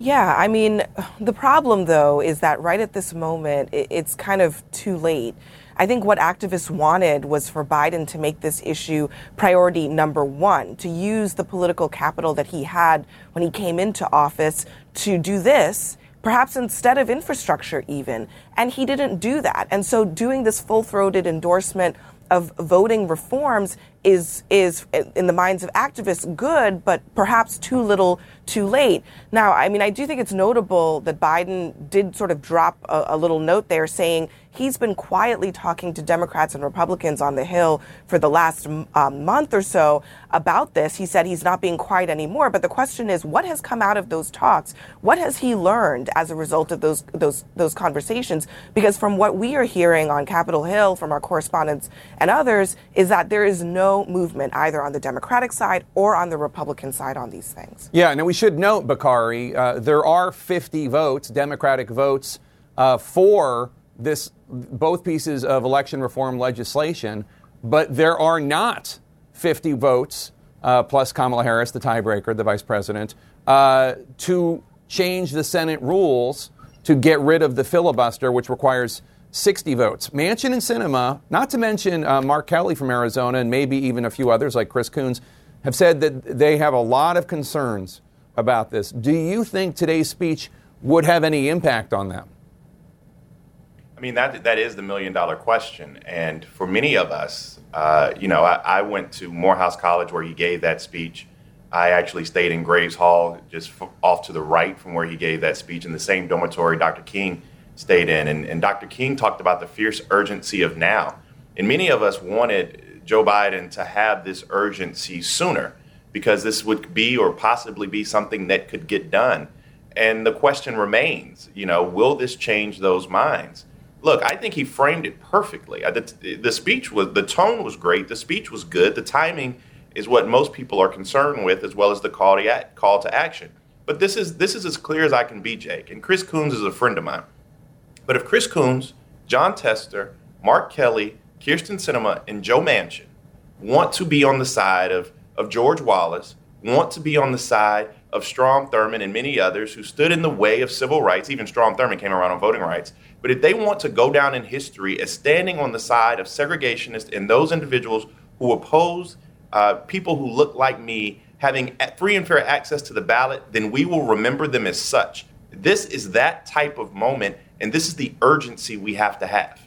Yeah, I mean, the problem, though, is that right at this moment, it's kind of too late. I think what activists wanted was for Biden to make this issue priority number one, to use the political capital that he had when he came into office to do this, perhaps instead of infrastructure even. And he didn't do that. And so doing this full-throated endorsement of voting reforms is, is in the minds of activists, good, but perhaps too little, too late. Now, I mean, I do think it's notable that Biden did sort of drop a, a little note there saying he's been quietly talking to Democrats and Republicans on the Hill for the last um, month or so about this. He said he's not being quiet anymore. But the question is, what has come out of those talks? What has he learned as a result of those those those conversations? Because from what we are hearing on Capitol Hill from our correspondents and others is that there is no movement either on the Democratic side or on the Republican side on these things. Yeah, and we should note, Bakari, uh, there are fifty votes, Democratic votes, uh, for this, both pieces of election reform legislation, but there are not fifty votes, uh, plus Kamala Harris, the tiebreaker, the vice president, uh, to change the Senate rules to get rid of the filibuster, which requires sixty votes. Manchin and Sinema, not to mention uh, Mark Kelly from Arizona and maybe even a few others like Chris Coons, have said that they have a lot of concerns about this. Do you think today's speech would have any impact on them? I mean, that that is the million-dollar question. And for many of us, uh, you know, I, I went to Morehouse College where he gave that speech. I actually stayed in Graves Hall just f- off to the right from where he gave that speech in the same dormitory Doctor King stayed in. And, and Doctor King talked about the fierce urgency of now. And many of us wanted Joe Biden to have this urgency sooner because this would be or possibly be something that could get done. And the question remains, you know, will this change those minds? Look, I think he framed it perfectly. The, the speech was, the tone was great. The speech was good. The timing is what most people are concerned with, as well as the call to, act, call to action. But this is this is as clear as I can be, Jake. And Chris Coons is a friend of mine. But if Chris Coons, John Tester, Mark Kelly, Kyrsten Sinema, and Joe Manchin want to be on the side of, of George Wallace, want to be on the side of Strom Thurmond and many others who stood in the way of civil rights, even Strom Thurmond came around on voting rights, but if they want to go down in history as standing on the side of segregationists and those individuals who oppose uh, people who look like me having free and fair access to the ballot, then we will remember them as such. This is that type of moment, and this is the urgency we have to have.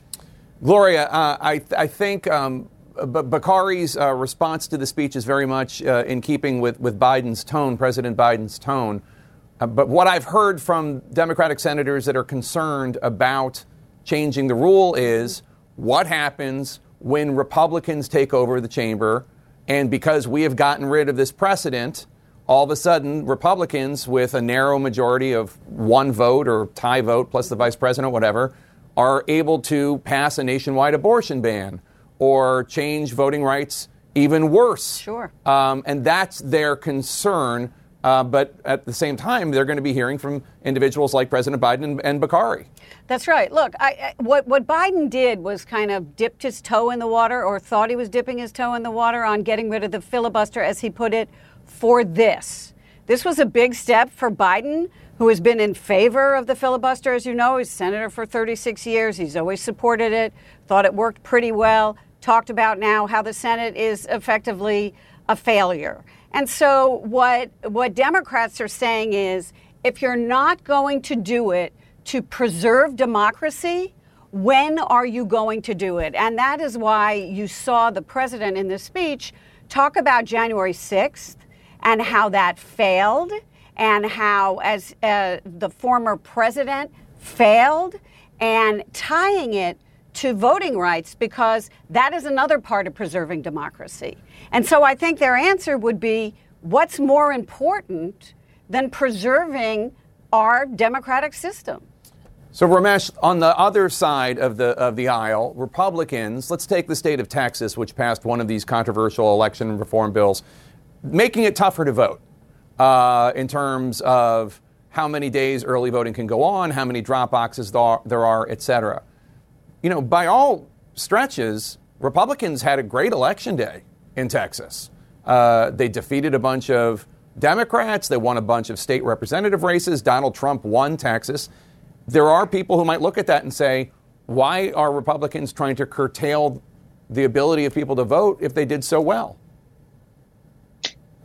Gloria, uh, I, th- I think... Um But Bakari's uh, response to the speech is very much uh, in keeping with, with Biden's tone, President Biden's tone. Uh, but what I've heard from Democratic senators that are concerned about changing the rule is what happens when Republicans take over the chamber. And because we have gotten rid of this precedent, all of a sudden Republicans with a narrow majority of one vote or tie vote plus the vice president, whatever, are able to pass a nationwide abortion ban. Or change voting rights even worse. Sure. Um, and that's their concern. Uh, but at the same time, they're going to be hearing from individuals like President Biden and, and Bakari. That's right. Look, I, I, what, what Biden did was kind of dipped his toe in the water or thought he was dipping his toe in the water on getting rid of the filibuster, as he put it, for this. This was a big step for Biden, who has been in favor of the filibuster, as you know. He's senator for thirty-six years. He's always supported it, thought it worked pretty well. Talked about now how the Senate is effectively a failure. And so what what Democrats are saying is, if you're not going to do it to preserve democracy, when are you going to do it? And that is why you saw the president in this speech talk about January sixth and how that failed and how as uh, the former president failed, and tying it to voting rights, because that is another part of preserving democracy. And so I think their answer would be, what's more important than preserving our democratic system? So Ramesh, on the other side of the of the aisle, Republicans, let's take the state of Texas, which passed one of these controversial election reform bills, making it tougher to vote uh, in terms of how many days early voting can go on, how many drop boxes there are, et cetera. You know, by all stretches, Republicans had a great election day in Texas. Uh, they defeated a bunch of Democrats. They won a bunch of state representative races. Donald Trump won Texas. There are people who might look at that and say, why are Republicans trying to curtail the ability of people to vote if they did so well?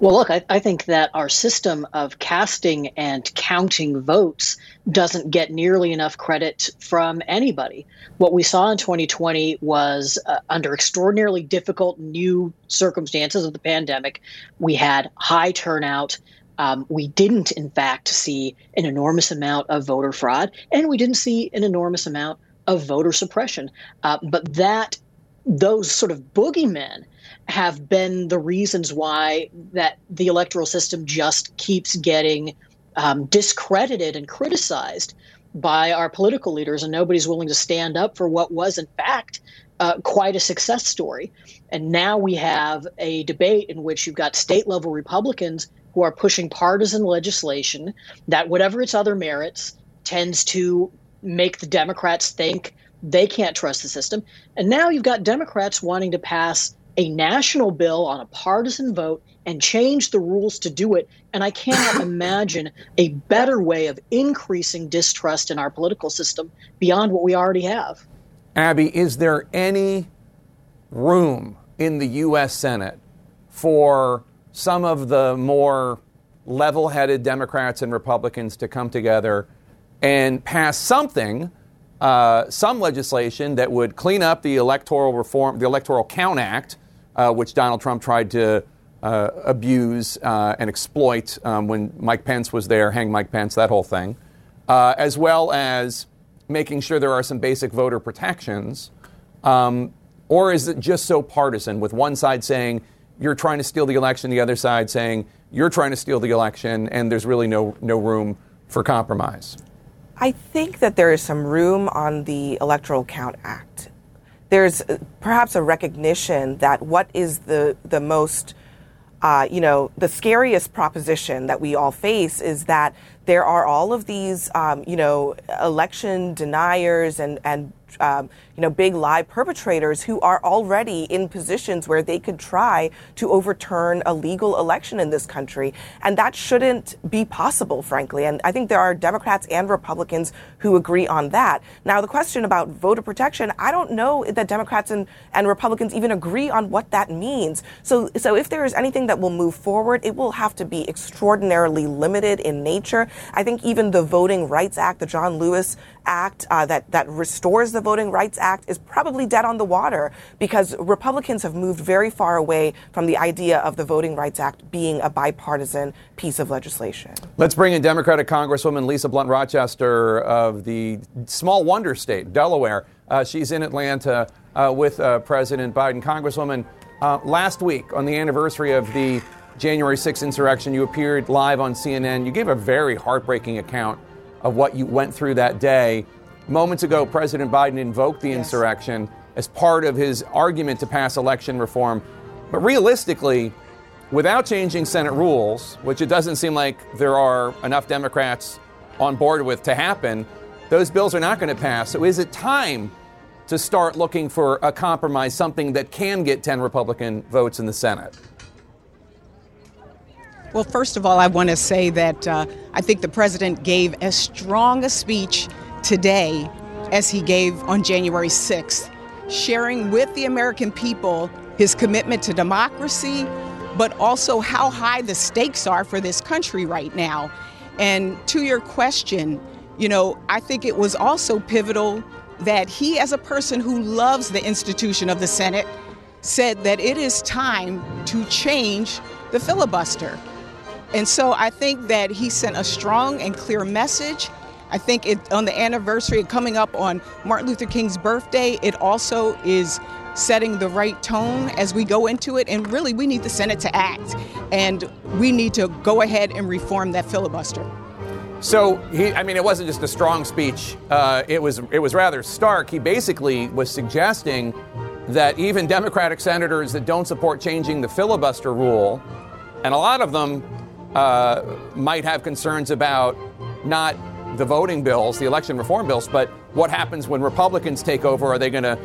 Well, look, I, I think that our system of casting and counting votes doesn't get nearly enough credit from anybody. What we saw in twenty twenty was uh, under extraordinarily difficult new circumstances of the pandemic, we had high turnout. Um, we didn't, in fact, see an enormous amount of voter fraud, and we didn't see an enormous amount of voter suppression. Uh, but that those sort of boogeymen have been the reasons why that the electoral system just keeps getting um, discredited and criticized by our political leaders, and nobody's willing to stand up for what was, in fact, uh, quite a success story. And now we have a debate in which you've got state-level Republicans who are pushing partisan legislation that, whatever its other merits, tends to make the Democrats think they can't trust the system. And now you've got Democrats wanting to pass a national bill on a partisan vote and change the rules to do it. And I cannot imagine a better way of increasing distrust in our political system beyond what we already have. Abby, is there any room in the U S. Senate for some of the more level-headed Democrats and Republicans to come together and pass something, uh, some legislation that would clean up the electoral reform, the Electoral Count Act, Uh, which Donald Trump tried to uh, abuse uh, and exploit um, when Mike Pence was there, hang Mike Pence, that whole thing, uh, as well as making sure there are some basic voter protections? Um, or is it just so partisan, with one side saying you're trying to steal the election, the other side saying you're trying to steal the election, and there's really no no room for compromise? I think that there is some room on the Electoral Count Act. There's perhaps a recognition that what is the, the most Uh, you know, the scariest proposition that we all face is that there are all of these, um, you know, election deniers and, and um, you know, big lie perpetrators who are already in positions where they could try to overturn a legal election in this country. And that shouldn't be possible, frankly. And I think there are Democrats and Republicans who agree on that. Now, the question about voter protection, I don't know that Democrats and, and Republicans even agree on what that means. So, so if there is anything that will move forward, it will have to be extraordinarily limited in nature. I think even the Voting Rights Act, the John Lewis Act uh, that, that restores the Voting Rights Act is probably dead on the water because Republicans have moved very far away from the idea of the Voting Rights Act being a bipartisan piece of legislation. Let's bring in Democratic Congresswoman Lisa Blunt Rochester of the small wonder state, Delaware. Uh, she's in Atlanta uh, with uh, President Biden. Congresswoman, uh, last week on the anniversary of the January sixth insurrection, you appeared live on C N N. You gave a very heartbreaking account of what you went through that day. Moments ago, President Biden invoked the yes. insurrection as part of his argument to pass election reform. But realistically, without changing Senate rules, which it doesn't seem like there are enough Democrats on board with to happen, those bills are not going to pass. So is it time to start looking for a compromise, something that can get ten Republican votes in the Senate? Well, first of all, I want to say that uh, I think the president gave as strong a speech today as he gave on January sixth, sharing with the American people his commitment to democracy, but also how high the stakes are for this country right now. And to your question, you know, I think it was also pivotal that he, as a person who loves the institution of the Senate, said that it is time to change the filibuster. And so I think that he sent a strong and clear message. I think it, on the anniversary coming up on Martin Luther King's birthday, it also is setting the right tone as we go into it. And really, we need the Senate to act. And we need to go ahead and reform that filibuster. So, he, I mean, it wasn't just a strong speech. Uh, it was it was rather stark. He basically was suggesting that even Democratic senators that don't support changing the filibuster rule, and a lot of them Uh, might have concerns about not the voting bills, the election reform bills, but what happens when Republicans take over? Are they going to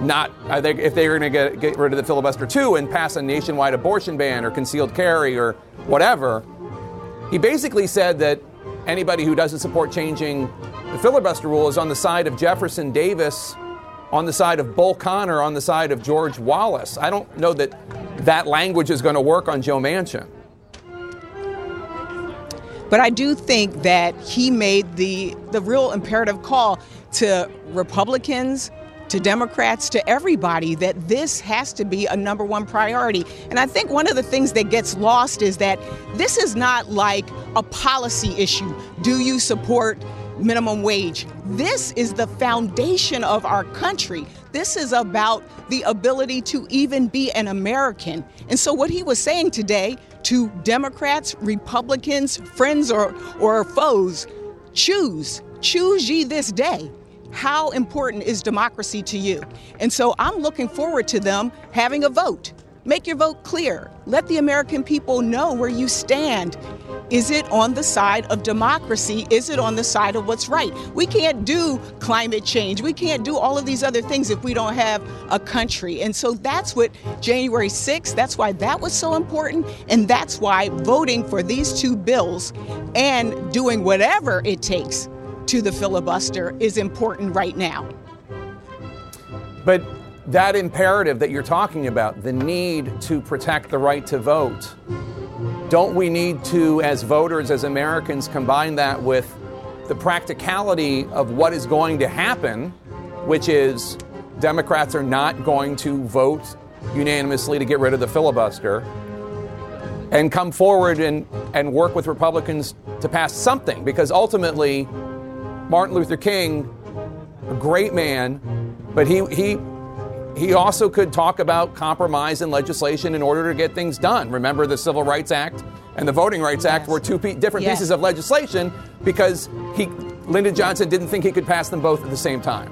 not, are they, if they're going to get rid of the filibuster too and pass a nationwide abortion ban or concealed carry or whatever? He basically said that anybody who doesn't support changing the filibuster rule is on the side of Jefferson Davis, on the side of Bull Connor, on the side of George Wallace. I don't know that that language is going to work on Joe Manchin. But I do think that he made the the real imperative call to Republicans, to Democrats, to everybody that this has to be a number one priority. And I think one of the things that gets lost is that this is not like a policy issue. Do you support minimum wage? This is the foundation of our country. This is about the ability to even be an American. And so what he was saying today to Democrats, Republicans, friends or, or foes, choose, choose ye this day. How important is democracy to you? And so I'm looking forward to them having a vote. Make your vote clear. Let the American people know where you stand. Is it on the side of democracy? Is it on the side of what's right? We can't do climate change. We can't do all of these other things if we don't have a country. And so that's what January sixth, that's why that was so important. And that's why voting for these two bills and doing whatever it takes to the filibuster is important right now. But that imperative that you're talking about, the need to protect the right to vote, don't we need to, as voters, as Americans, combine that with the practicality of what is going to happen, which is Democrats are not going to vote unanimously to get rid of the filibuster, and come forward and, and work with Republicans to pass something? Because ultimately, Martin Luther King, a great man, but he he... He also could talk about compromise and legislation in order to get things done. Remember, the Civil Rights Act and the Voting Rights yes. Act were two pe- different yes. pieces of legislation because he, Lyndon Johnson didn't think he could pass them both at the same time.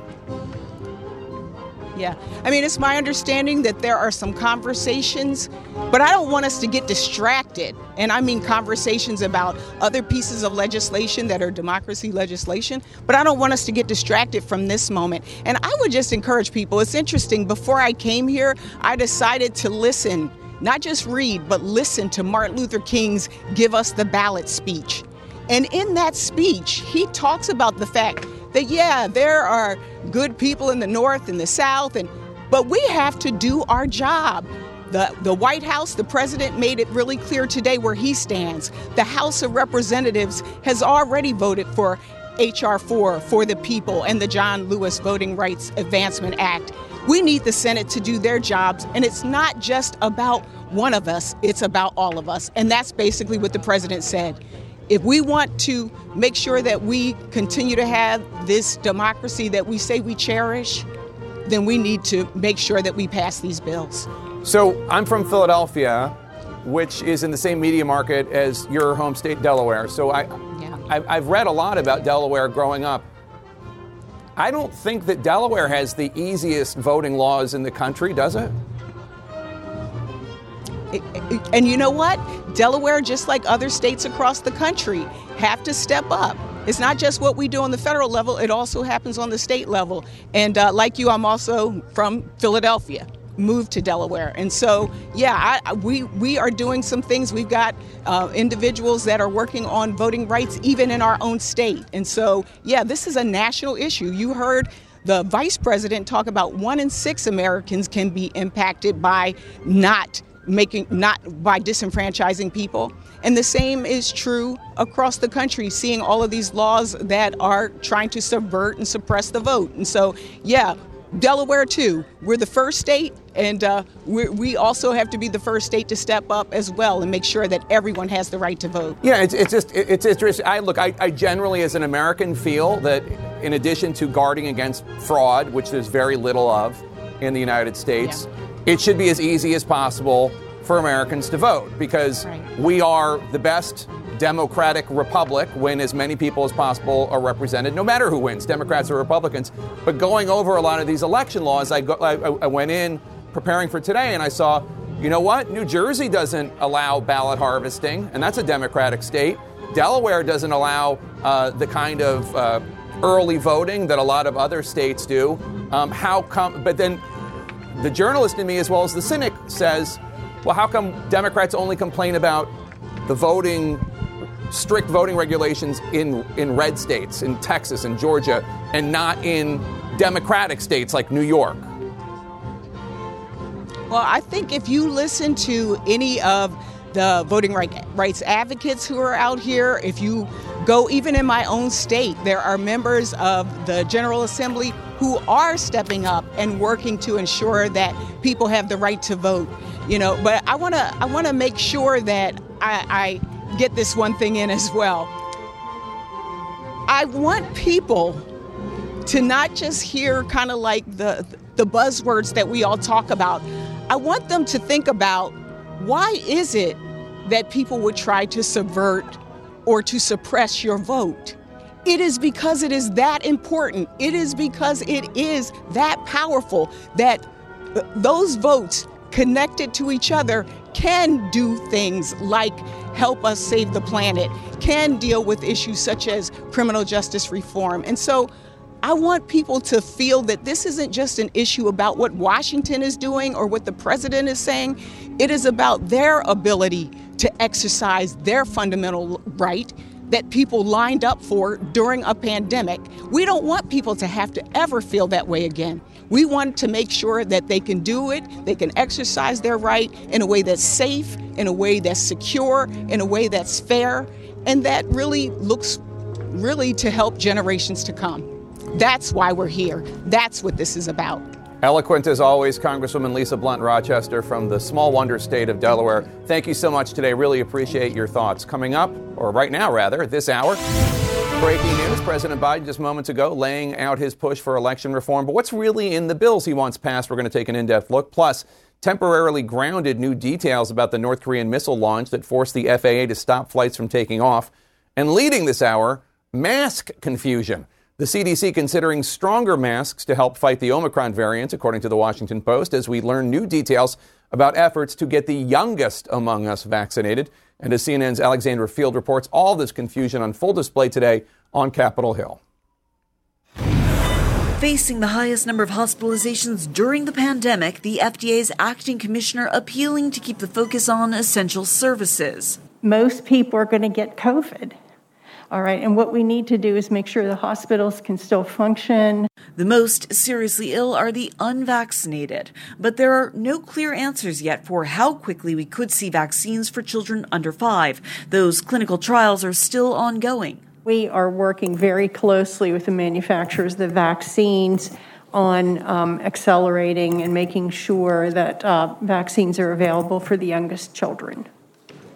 Yeah, I mean, it's my understanding that there are some conversations, but I don't want us to get distracted. And I mean conversations about other pieces of legislation that are democracy legislation, but I don't want us to get distracted from this moment. And I would just encourage people, it's interesting, before I came here, I decided to listen, not just read, but listen to Martin Luther King's Give Us the Ballot speech. And in that speech, he talks about the fact that, yeah, there are good people in the North and the South, and but we have to do our job. The, the White House, the president made it really clear today where he stands. The House of Representatives has already voted for H R four for the people and the John Lewis Voting Rights Advancement Act. We need the Senate to do their jobs, and it's not just about one of us, it's about all of us. And that's basically what the president said. If we want to make sure that we continue to have this democracy that we say we cherish, then we need to make sure that we pass these bills. So I'm from Philadelphia, which is in the same media market as your home state, Delaware. So I, yeah. I, I've read a lot about Delaware growing up. I don't think that Delaware has the easiest voting laws in the country, does it? And you know what? Delaware, just like other states across the country, have to step up. It's not just what we do on the federal level, it also happens on the state level. And uh, like you, I'm also from Philadelphia, moved to Delaware. And so, yeah, I, we, we are doing some things. We've got uh, individuals that are working on voting rights, even in our own state. And so, yeah, this is a national issue. You heard the vice president talk about one in six Americans can be impacted by not making not by disenfranchising people. And the same is true across the country, seeing all of these laws that are trying to subvert and suppress the vote. And so, yeah, Delaware too. We're the first state, and uh, we we also have to be the first state to step up as well and make sure that everyone has the right to vote. Yeah, it's, it's just it's interesting. I look, I, I generally as an American feel that in addition to guarding against fraud, which there's very little of in the United States, yeah. It should be as easy as possible for Americans to vote because right. We are the best democratic republic when as many people as possible are represented, no matter who wins, Democrats or Republicans. But going over a lot of these election laws, I, go, I, I went in preparing for today and I saw, you know what? New Jersey doesn't allow ballot harvesting, and that's a Democratic state. Delaware doesn't allow uh, the kind of uh, early voting that a lot of other states do. Um, how come? But then the journalist in me, as well as the cynic, says, well, how come Democrats only complain about the voting, strict voting regulations in, in red states, in Texas and Georgia, and not in Democratic states like New York? Well, I think if you listen to any of the voting rights advocates who are out here, if you go even in my own state, there are members of the General Assembly who are stepping up and working to ensure that people have the right to vote, you know. But I want to I want to make sure that I, I get this one thing in as well. I want people to not just hear kind of like the the buzzwords that we all talk about. I want them to think about, why is it that people would try to subvert or to suppress your vote? It is because it is that important. It is because it is that powerful that those votes connected to each other can do things like help us save the planet, can deal with issues such as criminal justice reform. And so I want people to feel that this isn't just an issue about what Washington is doing or what the president is saying. It is about their ability to exercise their fundamental right that people lined up for during a pandemic. We don't want people to have to ever feel that way again. We want to make sure that they can do it, they can exercise their right in a way that's safe, in a way that's secure, in a way that's fair, and that really looks really to help generations to come. That's why we're here. That's what this is about. Eloquent as always, Congresswoman Lisa Blunt Rochester from the small wonder state of Delaware. Thank you so much today. Really appreciate your thoughts. Coming up, or right now rather, this hour, breaking news. President Biden just moments ago laying out his push for election reform. But what's really in the bills he wants passed? We're going to take an in-depth look. Plus, temporarily grounded new details about the North Korean missile launch that forced the F A A to stop flights from taking off. And leading this hour, mask confusion. The C D C considering stronger masks to help fight the Omicron variant, according to the Washington Post, as we learn new details about efforts to get the youngest among us vaccinated. And as C N N's Alexandra Field reports, all this confusion on full display today on Capitol Hill. Facing the highest number of hospitalizations during the pandemic, the F D A's acting commissioner appealing to keep the focus on essential services. Most people are going to get COVID. All right, and what we need to do is make sure the hospitals can still function. The most seriously ill are the unvaccinated, but there are no clear answers yet for how quickly we could see vaccines for children under five. Those clinical trials are still ongoing. We are working very closely with the manufacturers of the vaccines on um, accelerating and making sure that uh, vaccines are available for the youngest children.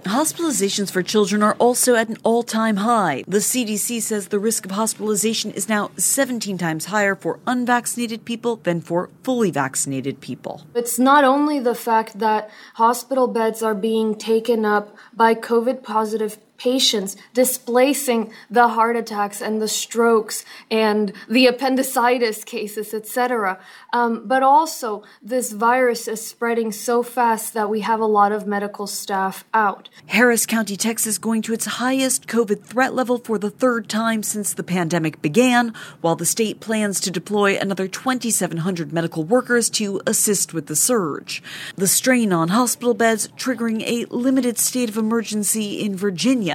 Hospitalizations for children are also at an all-time high. The C D C says the risk of hospitalization is now seventeen times higher for unvaccinated people than for fully vaccinated people. It's not only the fact that hospital beds are being taken up by COVID-positive patients, displacing the heart attacks and the strokes and the appendicitis cases, et cetera. Um, but also, this virus is spreading so fast that we have a lot of medical staff out. Harris County, Texas, going to its highest COVID threat level for the third time since the pandemic began, while the state plans to deploy another twenty-seven hundred medical workers to assist with the surge. The strain on hospital beds triggering a limited state of emergency in Virginia.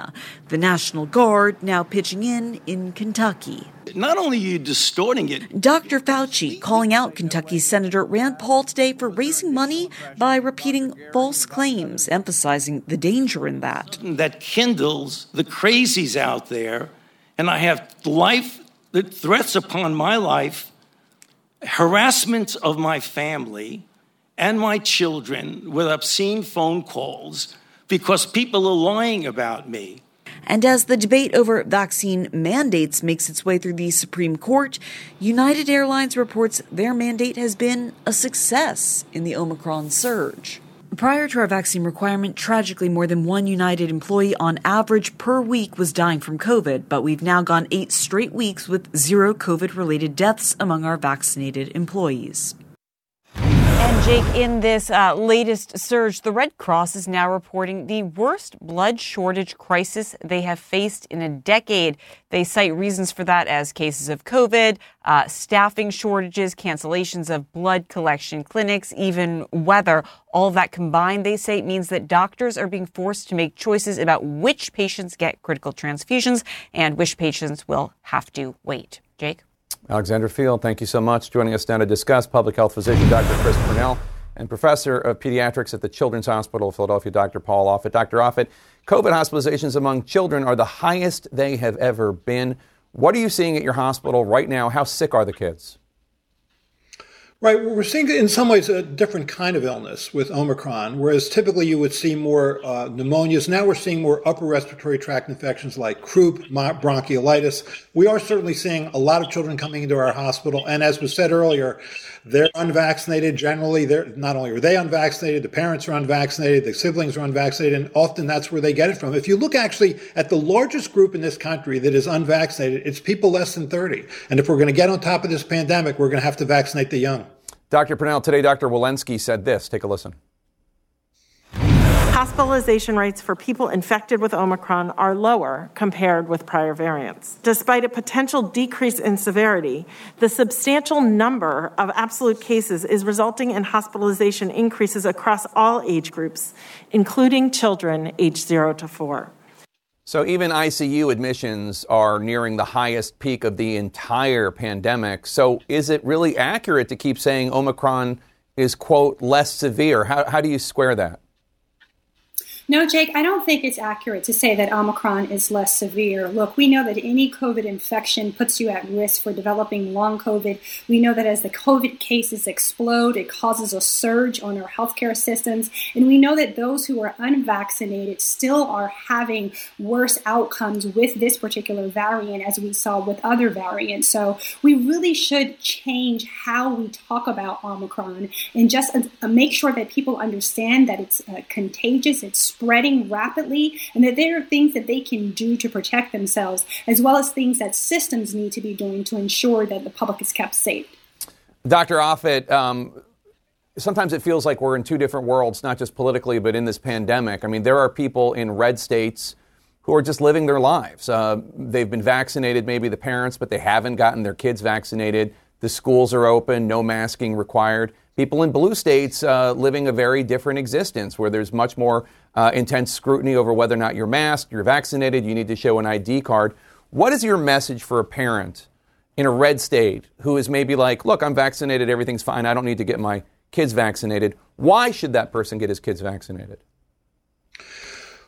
The National Guard now pitching in in Kentucky. Not only are you distorting it. Doctor Fauci calling out Kentucky Senator Rand Paul today for raising money by repeating false claims, emphasizing the danger in that. That kindles the crazies out there, and I have life, the threats upon my life, harassment of my family and my children with obscene phone calls, because people are lying about me. And as the debate over vaccine mandates makes its way through the Supreme Court, United Airlines reports their mandate has been a success in the Omicron surge. Prior to our vaccine requirement, tragically, more than one United employee on average per week was dying from COVID, but we've now gone eight straight weeks with zero COVID-related deaths among our vaccinated employees. And Jake, in this uh, latest surge, the Red Cross is now reporting the worst blood shortage crisis they have faced in a decade. They cite reasons for that as cases of COVID, uh, staffing shortages, cancellations of blood collection clinics, even weather. All of that combined, they say, means that doctors are being forced to make choices about which patients get critical transfusions and which patients will have to wait. Jake? Alexander Field, thank you so much. Joining us now to discuss, public health physician Doctor Chris Purnell and professor of pediatrics at the Children's Hospital of Philadelphia, Doctor Paul Offit. Doctor Offit, COVID hospitalizations among children are the highest they have ever been. What are you seeing at your hospital right now? How sick are the kids? Right. We're seeing in some ways a different kind of illness with Omicron, whereas typically you would see more uh, pneumonias. Now we're seeing more upper respiratory tract infections like croup, bronchiolitis. We are certainly seeing a lot of children coming into our hospital. And as was said earlier, they're unvaccinated. Generally, they're not only are they unvaccinated, the parents are unvaccinated, the siblings are unvaccinated, and often that's where they get it from. If you look actually at the largest group in this country that is unvaccinated, it's people less than thirty. And if we're going to get on top of this pandemic, we're going to have to vaccinate the young. Doctor Purnell, today Doctor Walensky said this. Take a listen. Hospitalization rates for people infected with Omicron are lower compared with prior variants. Despite a potential decrease in severity, the substantial number of absolute cases is resulting in hospitalization increases across all age groups, including children age zero to four. So even I C U admissions are nearing the highest peak of the entire pandemic. So is it really accurate to keep saying Omicron is, quote, less severe? How, how do you square that? No, Jake, I don't think it's accurate to say that Omicron is less severe. Look, we know that any COVID infection puts you at risk for developing long COVID. We know that as the COVID cases explode, it causes a surge on our healthcare systems. And we know that those who are unvaccinated still are having worse outcomes with this particular variant, as we saw with other variants. So we really should change how we talk about Omicron and just make sure that people understand that it's uh, contagious, it's spreading rapidly, and that there are things that they can do to protect themselves, as well as things that systems need to be doing to ensure that the public is kept safe. Doctor Offit, um, sometimes it feels like we're in two different worlds, not just politically, but in this pandemic. I mean, there are people in red states who are just living their lives. Uh, they've been vaccinated, maybe the parents, but they haven't gotten their kids vaccinated. The schools are open, no masking required. People in blue states uh, living a very different existence where there's much more uh, intense scrutiny over whether or not you're masked, you're vaccinated, you need to show an I D card. What is your message for a parent in a red state who is maybe like, look, I'm vaccinated, everything's fine, I don't need to get my kids vaccinated? Why should that person get his kids vaccinated?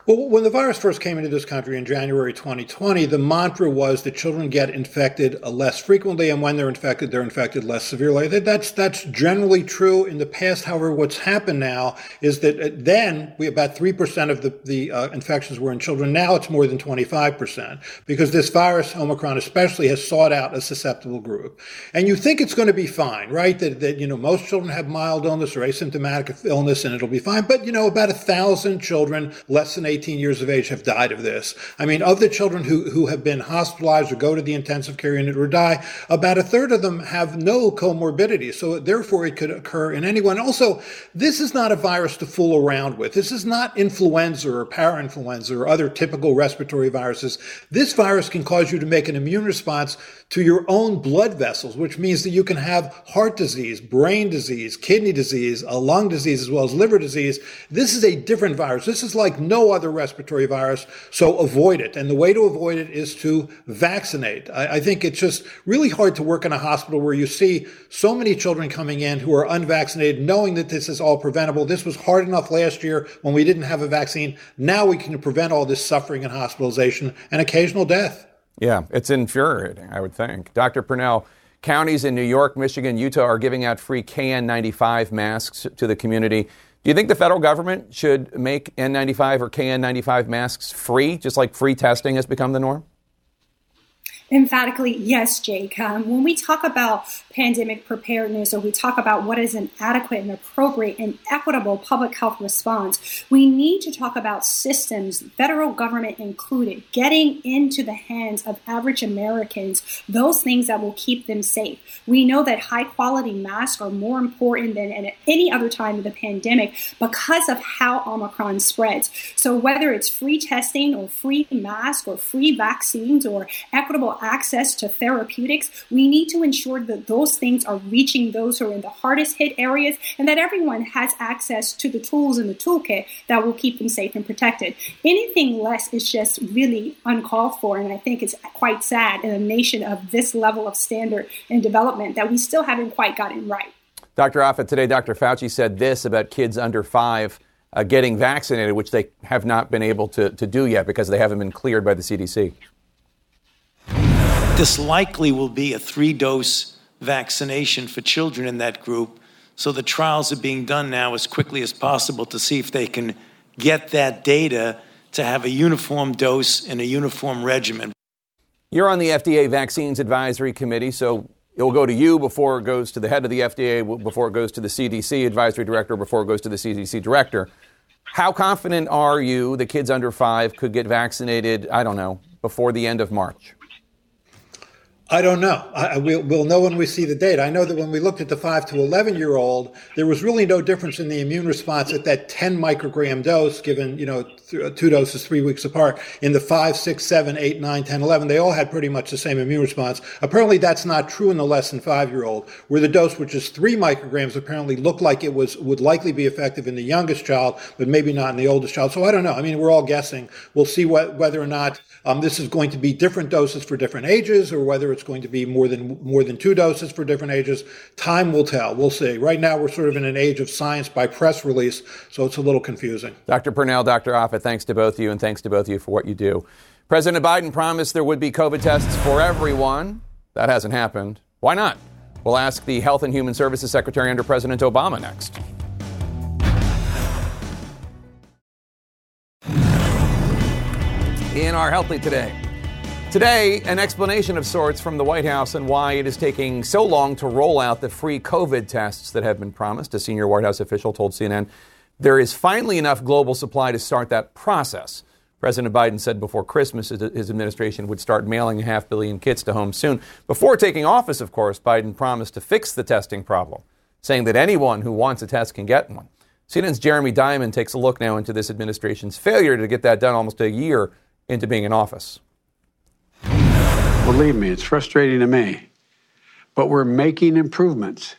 Well, when the virus first came into this country in January twenty twenty, the mantra was that children get infected less frequently, and when they're infected, they're infected less severely. That's that's generally true in the past. However, what's happened now is that then we about three percent of the, the uh, infections were in children. Now it's more than twenty-five percent, because this virus, Omicron especially, has sought out a susceptible group. And you think it's going to be fine, right? That, that you know, most children have mild illness or asymptomatic illness, and it'll be fine. But, you know, about one thousand children less than eighteen years of age have died of this. I mean, of the children who, who have been hospitalized or go to the intensive care unit or die, about a third of them have no comorbidities. So therefore, it could occur in anyone. Also, this is not a virus to fool around with. This is not influenza or parainfluenza or other typical respiratory viruses. This virus can cause you to make an immune response to your own blood vessels, which means that you can have heart disease, brain disease, kidney disease, a lung disease, as well as liver disease. This is a different virus. This is like no other respiratory virus, so avoid it. And the way to avoid it is to vaccinate. I, I think it's just really hard to work in a hospital where you see so many children coming in who are unvaccinated, knowing that this is all preventable. This was hard enough last year when we didn't have a vaccine. Now we can prevent all this suffering and hospitalization and occasional death. Yeah, it's infuriating, I would think. Doctor Purnell, counties in New York, Michigan, Utah are giving out free K N ninety-five masks to the community. Do you think the federal government should make N ninety-five or K N ninety-five masks free, just like free testing has become the norm? Emphatically, yes, Jake. Um, when we talk about pandemic preparedness, or we talk about what is an adequate and appropriate and equitable public health response, we need to talk about systems, federal government included, getting into the hands of average Americans, those things that will keep them safe. We know that high quality masks are more important than at any other time of the pandemic because of how Omicron spreads. So whether it's free testing or free masks or free vaccines or equitable access to therapeutics, we need to ensure that those things are reaching those who are in the hardest hit areas and that everyone has access to the tools in the toolkit that will keep them safe and protected. Anything less is just really uncalled for, and I think it's quite sad in a nation of this level of standard and development that we still haven't quite gotten right. Doctor Offit, today Doctor Fauci said this about kids under five uh, getting vaccinated, which they have not been able to, to do yet because they haven't been cleared by the C D C. This likely will be a three-dose vaccination for children in that group. So the trials are being done now as quickly as possible to see if they can get that data to have a uniform dose and a uniform regimen. You're on the F D A Vaccines Advisory Committee, so it will go to you before it goes to the head of the F D A, before it goes to the C D C advisory director, before it goes to the C D C director. How confident are you the kids under five could get vaccinated, I don't know, before the end of March? I don't know. I, we'll, we'll know when we see the data. I know that when we looked at the five to eleven year old, there was really no difference in the immune response at that ten microgram dose given, you know, th- two doses three weeks apart. In the five, six, seven, eight, nine, ten, eleven, they all had pretty much the same immune response. Apparently that's not true in the less than five year old, where the dose, which is three micrograms, apparently looked like it was would likely be effective in the youngest child, but maybe not in the oldest child. So I don't know. I mean, we're all guessing. We'll see what, whether or not um, this is going to be different doses for different ages, or whether it's It's going to be more than more than two doses for different ages. Time will tell. We'll see. Right now, we're sort of in an age of science by press release, so it's a little confusing. Doctor Purnell, Doctor Offit, thanks to both of you, and thanks to both of you for what you do. President Biden promised there would be COVID tests for everyone. That hasn't happened. Why not? We'll ask the Health and Human Services Secretary under President Obama next. In our Healthy Today. Today, an explanation of sorts from the White House and why it is taking so long to roll out the free COVID tests that have been promised. A senior White House official told C N N there is finally enough global supply to start that process. President Biden said before Christmas his administration would start mailing a half billion kits to homes soon. Before taking office, of course, Biden promised to fix the testing problem, saying that anyone who wants a test can get one. C N N's Jeremy Diamond takes a look now into this administration's failure to get that done almost a year into being in office. Believe me, it's frustrating to me, but we're making improvements.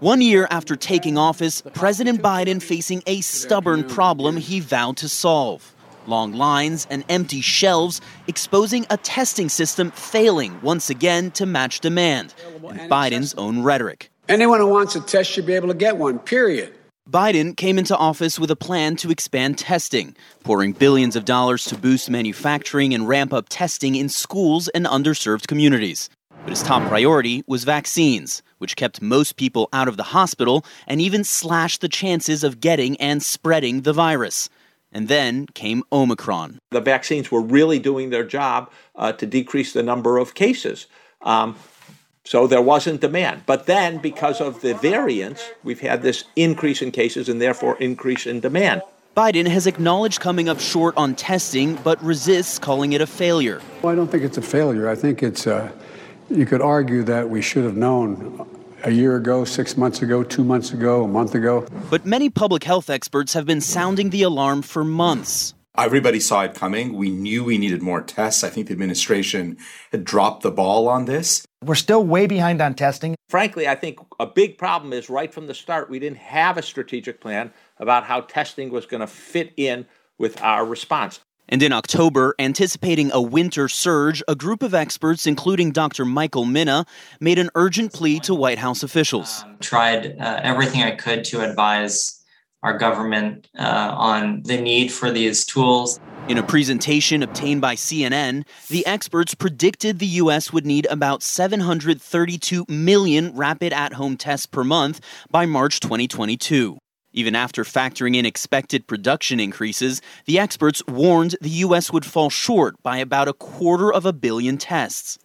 One year after taking office, President Biden facing a stubborn problem he vowed to solve. Long lines and empty shelves, exposing a testing system failing once again to match demand, and Biden's own rhetoric. Anyone who wants a test should be able to get one, period. Biden came into office with a plan to expand testing, pouring billions of dollars to boost manufacturing and ramp up testing in schools and underserved communities. But his top priority was vaccines, which kept most people out of the hospital and even slashed the chances of getting and spreading the virus. And then came Omicron. The vaccines were really doing their job uh, to decrease the number of cases. Um, so there wasn't demand. But then, because of the variants, we've had this increase in cases and therefore increase in demand. Biden has acknowledged coming up short on testing, but resists calling it a failure. Well, I don't think it's a failure. I think it's, uh, you could argue that we should have known a year ago, six months ago, two months ago, a month ago. But many public health experts have been sounding the alarm for months. Everybody saw it coming. We knew we needed more tests. I think the administration had dropped the ball on this. We're still way behind on testing. Frankly, I think a big problem is right from the start, we didn't have a strategic plan about how testing was going to fit in with our response. And in October, anticipating a winter surge, a group of experts, including Doctor Michael Mina, made an urgent plea to White House officials. Um, tried uh, everything I could to advise our government uh, on the need for these tools. In a presentation obtained by C N N, the experts predicted the U S would need about seven hundred thirty-two million rapid at-home tests per month by March twenty twenty-two. Even after factoring in expected production increases, the experts warned the U S would fall short by about a quarter of a billion tests.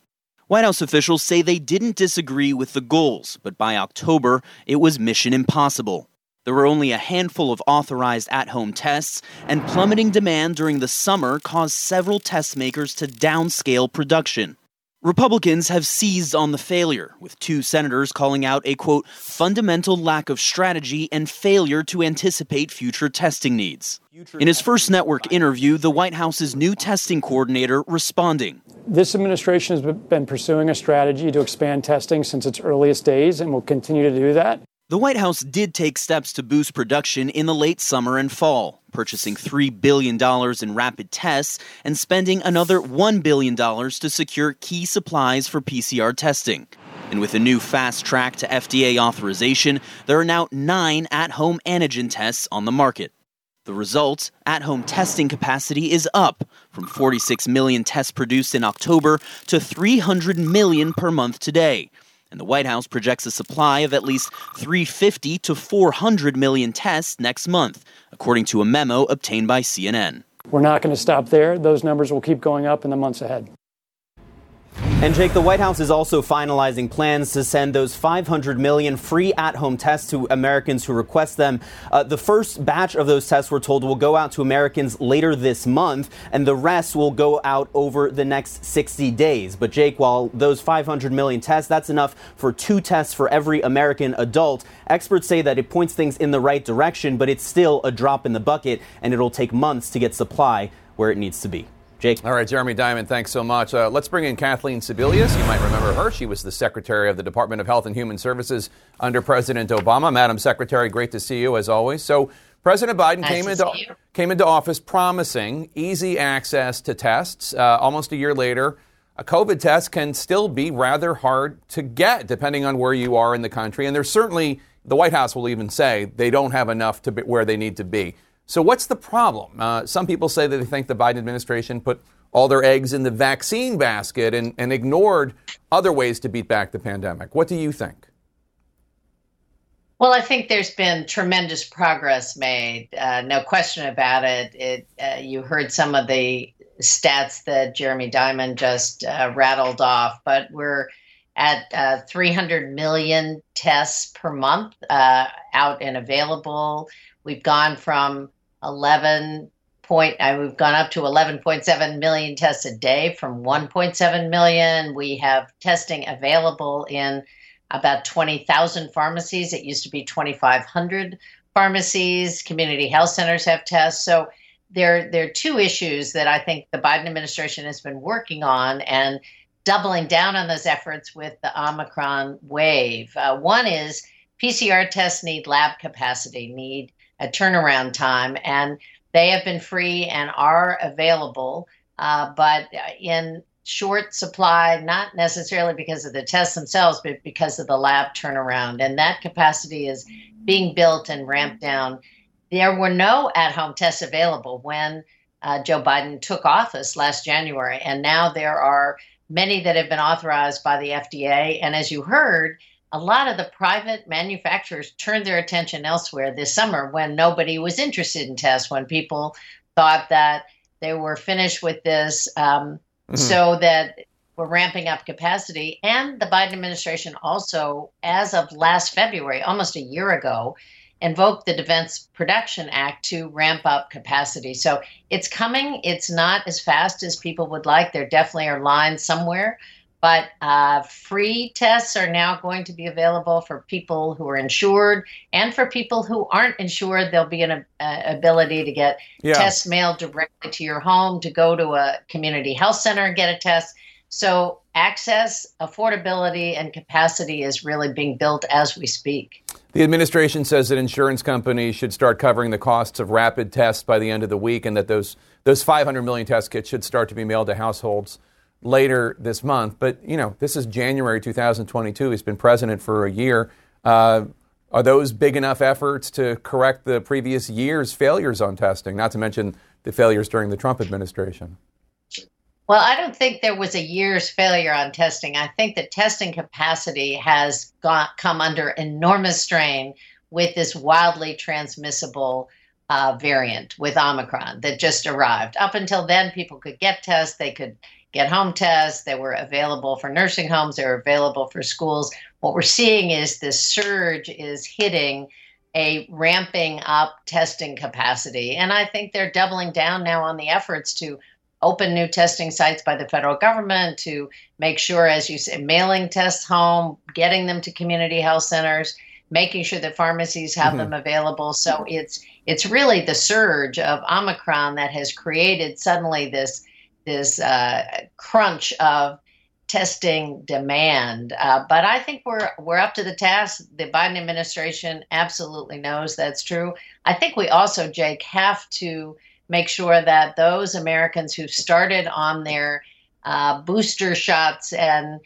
White House officials say they didn't disagree with the goals, but by October, it was mission impossible. There were only a handful of authorized at-home tests, and plummeting demand during the summer caused several test makers to downscale production. Republicans have seized on the failure, with two senators calling out a, quote, fundamental lack of strategy and failure to anticipate future testing needs. In his first network interview, the White House's new testing coordinator responding. This administration has been pursuing a strategy to expand testing since its earliest days and will continue to do that. The White House did take steps to boost production in the late summer and fall, purchasing three billion dollars in rapid tests and spending another one billion dollars to secure key supplies for P C R testing. And with a new fast track to F D A authorization, there are now nine at-home antigen tests on the market. The result, at-home testing capacity is up from forty-six million tests produced in October to three hundred million per month today. And the White House projects a supply of at least three hundred fifty to four hundred million tests next month, according to a memo obtained by C N N. We're not going to stop there. Those numbers will keep going up in the months ahead. And Jake, the White House is also finalizing plans to send those five hundred million free at-home tests to Americans who request them. Uh, the first batch of those tests, we're told, will go out to Americans later this month, and the rest will go out over the next sixty days. But Jake, while those five hundred million tests, that's enough for two tests for every American adult. Experts say that it points things in the right direction, but it's still a drop in the bucket, and it'll take months to get supply where it needs to be. Jake. All right, Jeremy Diamond, thanks so much. Uh, let's bring in Kathleen Sebelius. You might remember her. She was the Secretary of the Department of Health and Human Services under President Obama. Madam Secretary, great to see you as always. So President Biden nice came into came into office promising easy access to tests. Uh, almost a year later, a COVID test can still be rather hard to get, depending on where you are in the country. And there's certainly, the White House will even say, they don't have enough to be where they need to be. So what's the problem? Uh, some people say that they think the Biden administration put all their eggs in the vaccine basket and, and ignored other ways to beat back the pandemic. What do you think? Well, I think there's been tremendous progress made. Uh, no question about it. It uh, you heard some of the stats that Jeremy Diamond just uh, rattled off, but we're at uh, three hundred million tests per month uh, out and available. We've gone from eleven point, uh, we've gone up to eleven point seven million tests a day from one point seven million. We have testing available in about twenty thousand pharmacies. It used to be twenty-five hundred pharmacies. Community health centers have tests. So there, there are two issues that I think the Biden administration has been working on and doubling down on those efforts with the Omicron wave. Uh, one is P C R tests need lab capacity, need a turnaround time, and they have been free and are available, uh, but in short supply, not necessarily because of the tests themselves, but because of the lab turnaround. And that capacity is being built and ramped down. There were no at-home tests available when uh, Joe Biden took office last January, and now there are many that have been authorized by the F D A. And as you heard, a lot of the private manufacturers turned their attention elsewhere this summer when nobody was interested in tests, when people thought that they were finished with this, um, mm-hmm. so that we're ramping up capacity. And the Biden administration also, as of last February, almost a year ago, invoked the Defense Production Act to ramp up capacity. So it's coming. It's not as fast as people would like. There definitely are lines somewhere. But uh, free tests are now going to be available for people who are insured, and for people who aren't insured, there'll be an uh, ability to get yeah. tests mailed directly to your home, to go to a community health center and get a test. So access, affordability, and capacity is really being built as we speak. The administration says that insurance companies should start covering the costs of rapid tests by the end of the week, and that those those five hundred million test kits should start to be mailed to households later this month. But, you know, this is January two thousand twenty-two. He's been president for a year. Uh, are those big enough efforts to correct the previous year's failures on testing, not to mention the failures during the Trump administration? Well, I don't think there was a year's failure on testing. I think the testing capacity has got, come under enormous strain with this wildly transmissible uh, variant with Omicron that just arrived. Up until then, people could get tests. They could get home tests. They were available for nursing homes. They were available for schools. What we're seeing is this surge is hitting a ramping up testing capacity. And I think they're doubling down now on the efforts to open new testing sites by the federal government, to make sure, as you say, mailing tests home, getting them to community health centers, making sure that pharmacies have mm-hmm. them available. So it's it's really the surge of Omicron that has created suddenly this, this uh, crunch of testing demand. Uh, but I think we're we're up to the task. The Biden administration absolutely knows that's true. I think we also, Jake, have to make sure that those Americans who started on their uh, booster shots and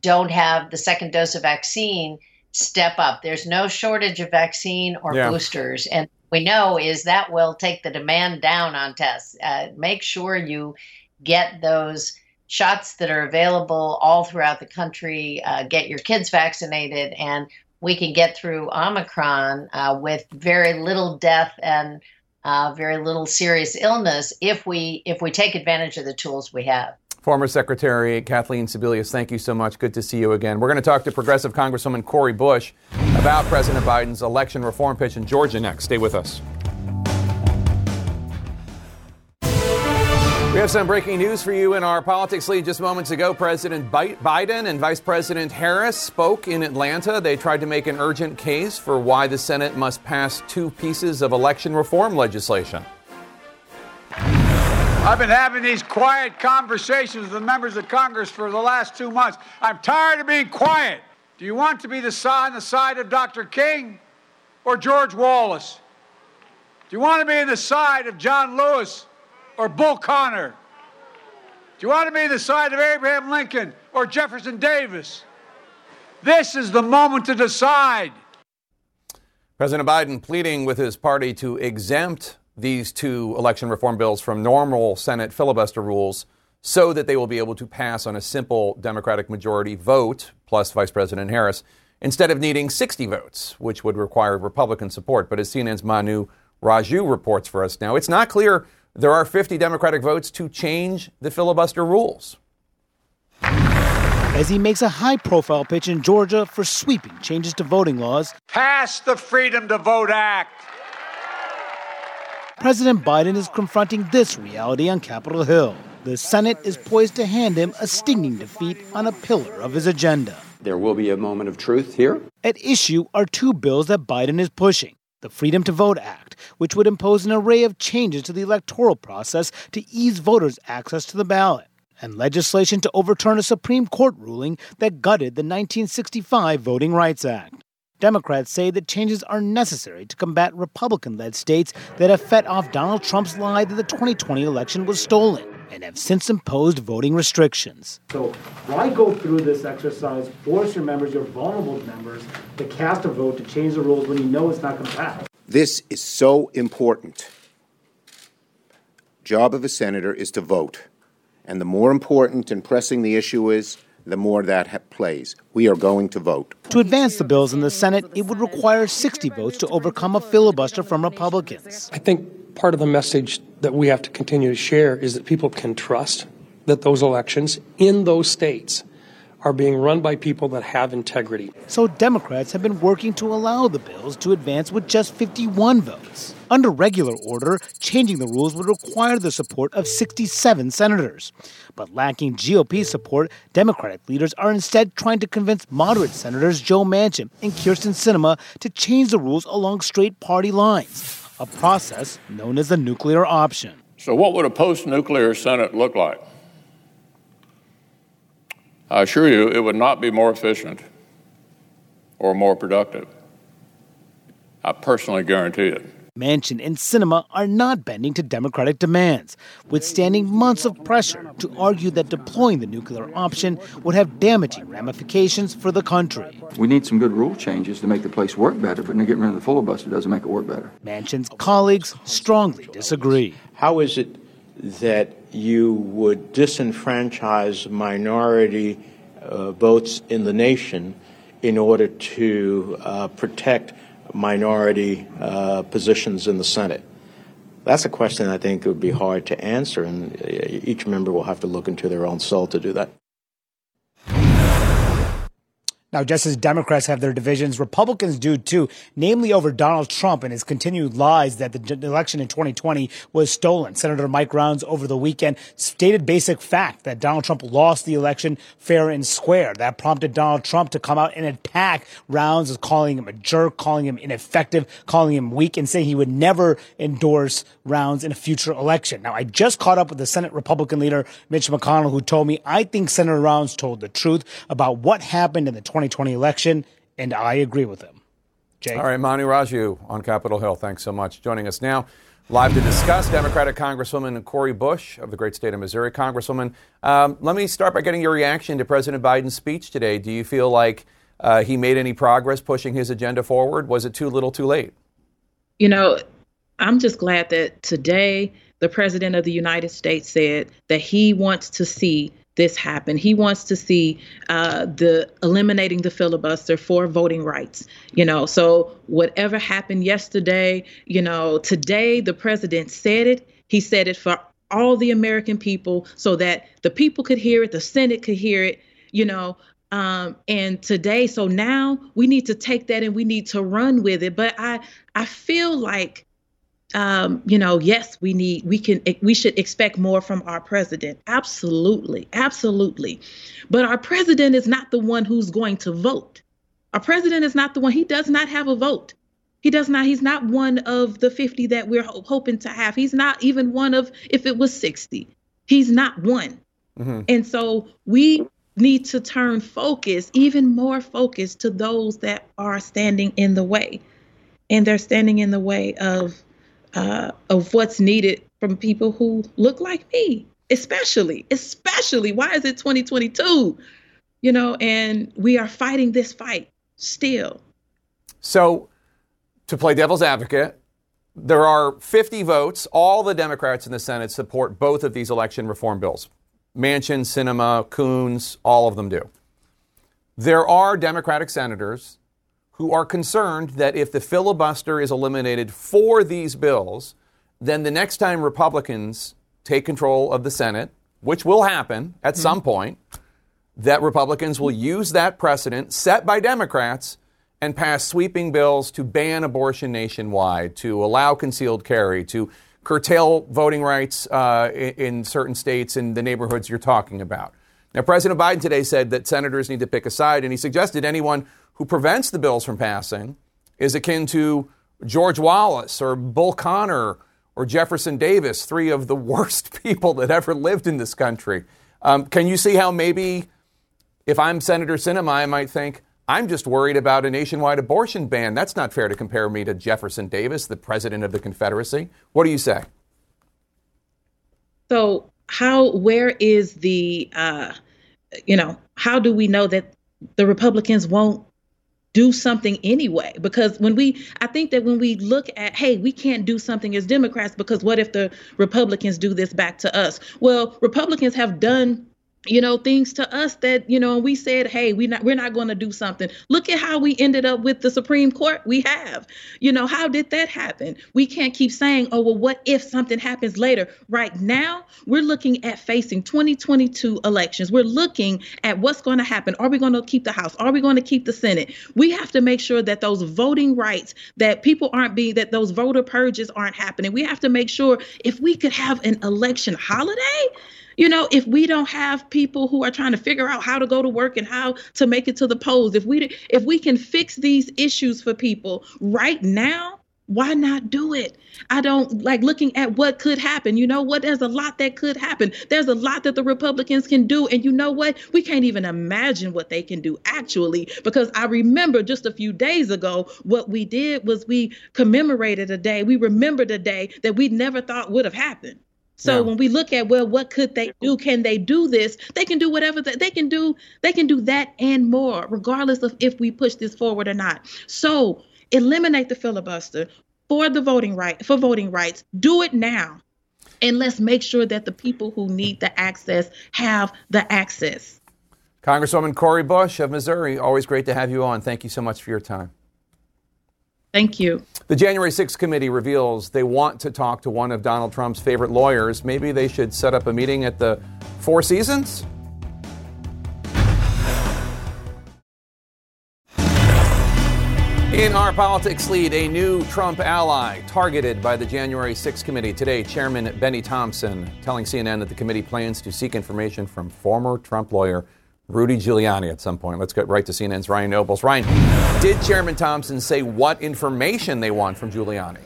don't have the second dose of vaccine step up. There's no shortage of vaccine or yeah. boosters. And what we know is that will take the demand down on tests. Uh, make sure you get those shots that are available all throughout the country, uh, get your kids vaccinated, and we can get through Omicron uh, with very little death and Uh, very little serious illness if we if we take advantage of the tools we have. Former Secretary Kathleen Sebelius, thank you so much. Good to see you again. We're going to talk to progressive Congresswoman Cori Bush about President Biden's election reform pitch in Georgia next. Stay with us. We have some breaking news for you in our politics lead. Just moments ago, President Biden and Vice President Harris spoke in Atlanta. They tried to make an urgent case for why the Senate must pass two pieces of election reform legislation. I've been having these quiet conversations with the members of Congress for the last two months. I'm tired of being quiet. Do you want to be the on the side of Doctor King or George Wallace? Do you want to be on the side of John Lewis or Bull Connor? Do you want to be the side of Abraham Lincoln or Jefferson Davis? This is the moment to decide. President Biden pleading with his party to exempt these two election reform bills from normal Senate filibuster rules so that they will be able to pass on a simple Democratic majority vote, plus Vice President Harris, instead of needing sixty votes, which would require Republican support. But as C N N's Manu Raju reports for us now, it's not clear there are fifty Democratic votes to change the filibuster rules. as he makes a high-profile pitch in Georgia for sweeping changes to voting laws. Pass the Freedom to Vote Act. President Biden is confronting this reality on Capitol Hill. The Senate is poised to hand him a stinging defeat on a pillar of his agenda. There will be a moment of truth here. At issue are two bills that Biden is pushing. The Freedom to Vote Act, which would impose an array of changes to the electoral process to ease voters' access to the ballot, and legislation to overturn a Supreme Court ruling that gutted the nineteen sixty-five Voting Rights Act. Democrats say that changes are necessary to combat Republican-led states that have fed off Donald Trump's lie that the twenty twenty election was stolen, and have since imposed voting restrictions. So why go through this exercise, force your members, your vulnerable members, to cast a vote to change the rules when you know it's not compatible? This is so important. Job of a senator is to vote. And the more important and pressing the issue is, the more that ha- plays. We are going to vote. To advance the bills in the Senate, it would require sixty votes to overcome a filibuster from Republicans. I think part of the message that we have to continue to share is that people can trust that those elections in those states are being run by people that have integrity. So Democrats have been working to allow the bills to advance with just fifty-one votes. Under regular order, changing the rules would require the support of sixty-seven senators. But lacking G O P support, Democratic leaders are instead trying to convince moderate senators Joe Manchin and Kyrsten Sinema to change the rules along straight party lines, a process known as the nuclear option. So what would a post-nuclear Senate look like? I assure you, it would not be more efficient or more productive. I personally guarantee it. Manchin and Sinema are not bending to Democratic demands, withstanding months of pressure to argue that deploying the nuclear option would have damaging ramifications for the country. We need some good rule changes to make the place work better, but getting rid of the filibuster doesn't make it work better. Manchin's colleagues strongly disagree. How is it that you would disenfranchise minority uh, votes in the nation in order to uh, protect minority uh, positions in the Senate? That's a question I think would be hard to answer, and each member will have to look into their own soul to do that. Now, just as Democrats have their divisions, Republicans do too, namely over Donald Trump and his continued lies that the election in twenty twenty was stolen. Senator Mike Rounds over the weekend stated basic fact that Donald Trump lost the election fair and square. That prompted Donald Trump to come out and attack Rounds as calling him a jerk, calling him ineffective, calling him weak, and saying he would never endorse Rounds in a future election. Now, I just caught up with the Senate Republican leader, Mitch McConnell, who told me, I think Senator Rounds told the truth about what happened in the twenty twenty election, and I agree with him. Jay. All right, Manu Raju on Capitol Hill. Thanks so much. Joining us now, live to discuss, Democratic Congresswoman Cori Bush of the great state of Missouri. Congresswoman, um, let me start by getting your reaction to President Biden's speech today. Do you feel like uh, he made any progress pushing his agenda forward? Was it too little, too late? You know, I'm just glad that today the President of the United States said that he wants to see this happened. He wants to see uh, the eliminating the filibuster for voting rights. You know, so whatever happened yesterday, you know, today the president said it. He said it for all the American people so that the people could hear it, the Senate could hear it, you know, um, and today. So now we need to take that and we need to run with it. But I I feel like Um, you know, yes, we need, we can, we should expect more from our president. Absolutely. Absolutely. But our president is not the one who's going to vote. Our president is not the one. He does not have a vote. He does not. He's not one of the fifty that we're ho- hoping to have. He's not even one of, if it was sixty, he's not one. Mm-hmm. And so we need to turn focus, even more focus, to those that are standing in the way. And they're standing in the way of Uh, of what's needed from people who look like me, especially, especially. Why is it twenty twenty-two? You know, and we are fighting this fight still. So to play devil's advocate, there are fifty votes. All the Democrats in the Senate support both of these election reform bills. Manchin, Sinema, Coons, all of them do. There are Democratic senators who are concerned that if the filibuster is eliminated for these bills, then the next time Republicans take control of the Senate, which will happen at mm-hmm. some point, that Republicans will use that precedent set by Democrats and pass sweeping bills to ban abortion nationwide, to allow concealed carry, to curtail voting rights uh, in certain states in the neighborhoods you're talking about. Now, President Biden today said that senators need to pick a side, and he suggested anyone who prevents the bills from passing is akin to George Wallace or Bull Connor or Jefferson Davis, three of the worst people that ever lived in this country. Um, can you see how maybe if I'm Senator Sinema, I might think, I'm just worried about a nationwide abortion ban. That's not fair to compare me to Jefferson Davis, the president of the Confederacy. What do you say? So how, where is the, uh, you know, how do we know that the Republicans won't do something anyway? Because when we, I think that when we look at, hey, we can't do something as Democrats because what if the Republicans do this back to us? Well, Republicans have done, you know, things to us that, you know, we said, hey, we're not we're not going to do something. Look at how we ended up with the Supreme Court. We have, you know, how did that happen? We can't keep saying, oh, well, what if something happens later? Right now, we're looking at facing twenty twenty-two elections. We're looking at what's going to happen. Are we going to keep the House? Are we going to keep the Senate? We have to make sure that those voting rights, that people aren't being, that those voter purges aren't happening. We have to make sure if we could have an election holiday. You know, if we don't have people who are trying to figure out how to go to work and how to make it to the polls, if we if we can fix these issues for people right now, why not do it? I don't like looking at what could happen. You know what? There's a lot that could happen. There's a lot that the Republicans can do. And you know what? We can't even imagine what they can do, actually, because I remember just a few days ago, what we did was we commemorated a day. We remembered a day that we never thought would have happened. So no. When we look at, well, what could they do? Can they do this? They can do whatever they, they can do. They can do that and more, regardless of if we push this forward or not. So eliminate the filibuster for the voting right, for voting rights. Do it now. And let's make sure that the people who need the access have the access. Congresswoman Cori Bush of Missouri, always great to have you on. Thank you so much for your time. Thank you. The January sixth committee reveals they want to talk to one of Donald Trump's favorite lawyers. Maybe they should set up a meeting at the Four Seasons? In our politics lead, a new Trump ally targeted by the January sixth committee. Today, Chairman Benny Thompson telling C N N that the committee plans to seek information from former Trump lawyer Rudy Giuliani at some point. Let's get right to C N N's Ryan Nobles. Ryan, did Chairman Thompson say what information they want from Giuliani?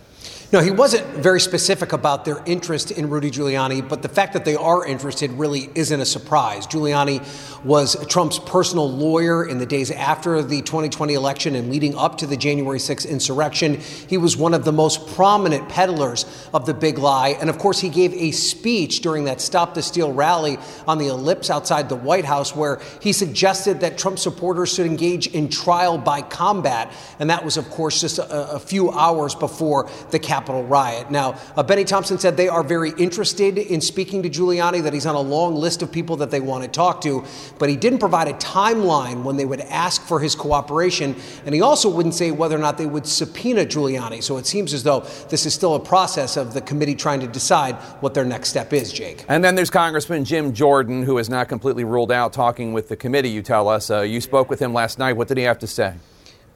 No, he wasn't very specific about their interest in Rudy Giuliani, but the fact that they are interested really isn't a surprise. Giuliani was Trump's personal lawyer in the days after the twenty twenty election and leading up to the January sixth insurrection. He was one of the most prominent peddlers of the big lie. And of course, he gave a speech during that Stop the Steal rally on the Ellipse outside the White House where he suggested that Trump supporters should engage in trial by combat. And that was, of course, just a, a few hours before the Capitol Capitol riot. Now, uh, Benny Thompson said they are very interested in speaking to Giuliani, that he's on a long list of people that they want to talk to, but he didn't provide a timeline when they would ask for his cooperation, and he also wouldn't say whether or not they would subpoena Giuliani. So it seems as though this is still a process of the committee trying to decide what their next step is, Jake. And then there's Congressman Jim Jordan, who is not completely ruled out talking with the committee, you tell us. Uh, you spoke with him last night. What did he have to say?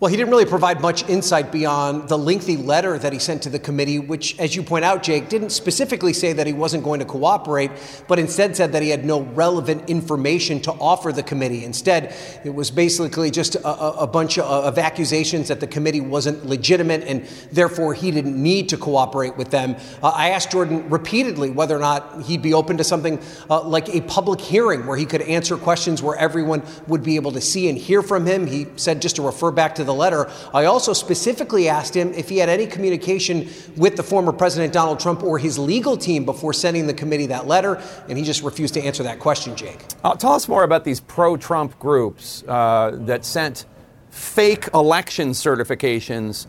Well, he didn't really provide much insight beyond the lengthy letter that he sent to the committee, which, as you point out, Jake, didn't specifically say that he wasn't going to cooperate, but instead said that he had no relevant information to offer the committee. Instead, it was basically just a, a bunch of, of accusations that the committee wasn't legitimate and therefore he didn't need to cooperate with them. Uh, I asked Jordan repeatedly whether or not he'd be open to something uh, like a public hearing where he could answer questions where everyone would be able to see and hear from him. He said just to refer back to the letter. I also specifically asked him if he had any communication with the former president, Donald Trump, or his legal team before sending the committee that letter. And he just refused to answer that question, Jake. Uh, tell us more about these pro-Trump groups uh, that sent fake election certifications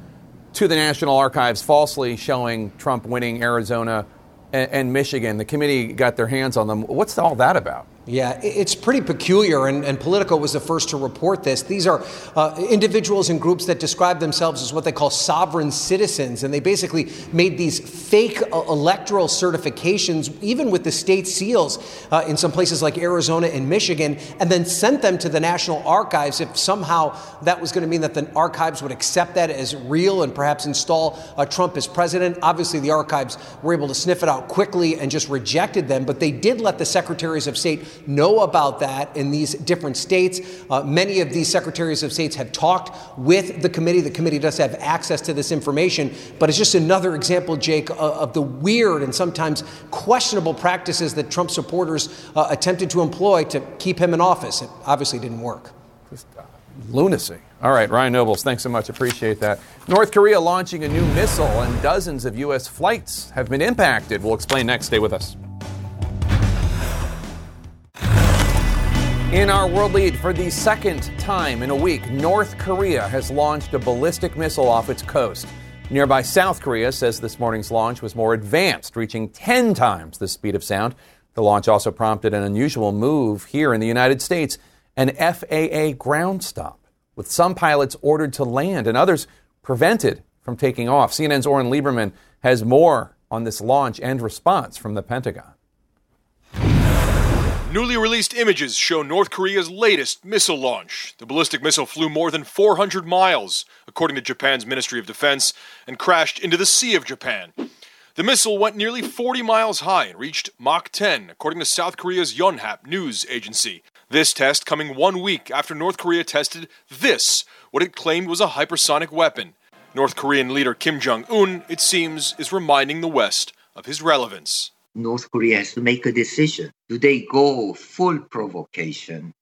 to the National Archives, falsely showing Trump winning Arizona and, and Michigan. The committee got their hands on them. What's all that about? Yeah, it's pretty peculiar, and, and Politico was the first to report this. These are uh, individuals and groups that describe themselves as what they call sovereign citizens, and they basically made these fake electoral certifications, even with the state seals uh, in some places like Arizona and Michigan, and then sent them to the National Archives if somehow that was going to mean that the archives would accept that as real and perhaps install uh, Trump as president. Obviously, the archives were able to sniff it out quickly and just rejected them, but they did let the secretaries of state know about that in these different states. Uh, many of these secretaries of states have talked with the committee. The committee does have access to this information, but it's just another example, Jake, uh, of the weird and sometimes questionable practices that Trump supporters uh, attempted to employ to keep him in office. It obviously didn't work. Just uh, lunacy. All right, Ryan Nobles, thanks so much. Appreciate that. North Korea launching a new missile, and dozens of U S flights have been impacted. We'll explain next. Stay with us. In our world lead, for the second time in a week, North Korea has launched a ballistic missile off its coast. Nearby South Korea says this morning's launch was more advanced, reaching ten times the speed of sound. The launch also prompted an unusual move here in the United States, an F A A ground stop, with some pilots ordered to land and others prevented from taking off. C N N's Oren Lieberman has more on this launch and response from the Pentagon. Newly released images show North Korea's latest missile launch. The ballistic missile flew more than four hundred miles, according to Japan's Ministry of Defense, and crashed into the Sea of Japan. The missile went nearly forty miles high and reached Mach ten, according to South Korea's Yonhap news agency. This test coming one week after North Korea tested this, what it claimed was a hypersonic weapon. North Korean leader Kim Jong-un, it seems, is reminding the West of his relevance. North Korea has to make a decision. Do they go full provocation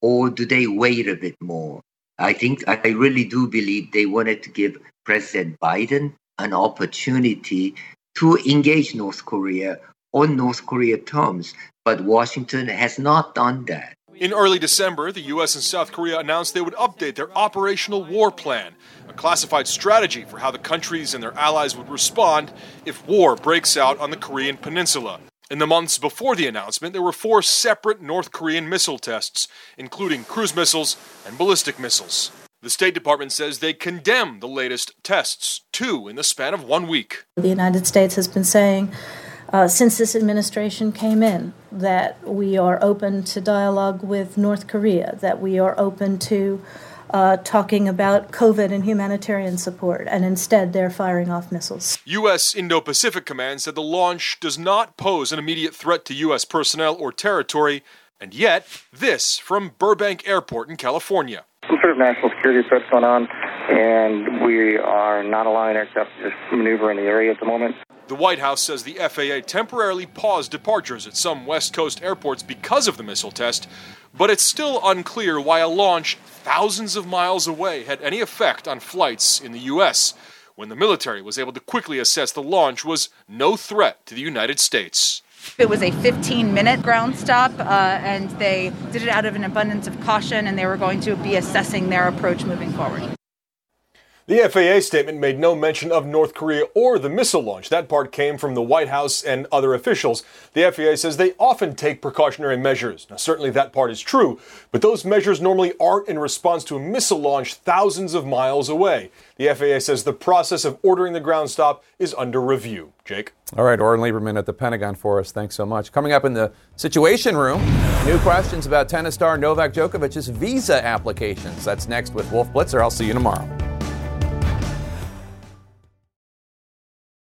or do they wait a bit more? I think, I really do believe they wanted to give President Biden an opportunity to engage North Korea on North Korea terms, but Washington has not done that. In early December, the U S and South Korea announced they would update their operational war plan, a classified strategy for how the countries and their allies would respond if war breaks out on the Korean peninsula. In the months before the announcement, there were four separate North Korean missile tests, including cruise missiles and ballistic missiles. The State Department says they condemn the latest tests, two in the span of one week. The United States has been saying Uh, since this administration came in, that we are open to dialogue with North Korea, that we are open to uh, talking about COVID and humanitarian support, and instead they're firing off missiles. U S. Indo-Pacific Command said the launch does not pose an immediate threat to U S personnel or territory, and yet, this from Burbank Airport in California. Some sort of national security threats going on, and we are not allowing aircraft to maneuver in the area at the moment. The White House says the F A A temporarily paused departures at some West Coast airports because of the missile test, but it's still unclear why a launch thousands of miles away had any effect on flights in the U S, when the military was able to quickly assess the launch was no threat to the United States. It was a fifteen-minute ground stop, uh, and they did it out of an abundance of caution, and they were going to be assessing their approach moving forward. The F A A statement made no mention of North Korea or the missile launch. That part came from the White House and other officials. The F A A says they often take precautionary measures. Now, certainly that part is true, but those measures normally aren't in response to a missile launch thousands of miles away. The F A A says the process of ordering the ground stop is under review. Jake? All right, Oren Lieberman at the Pentagon for us. Thanks so much. Coming up in the Situation Room, new questions about tennis star Novak Djokovic's visa applications. That's next with Wolf Blitzer. I'll see you tomorrow.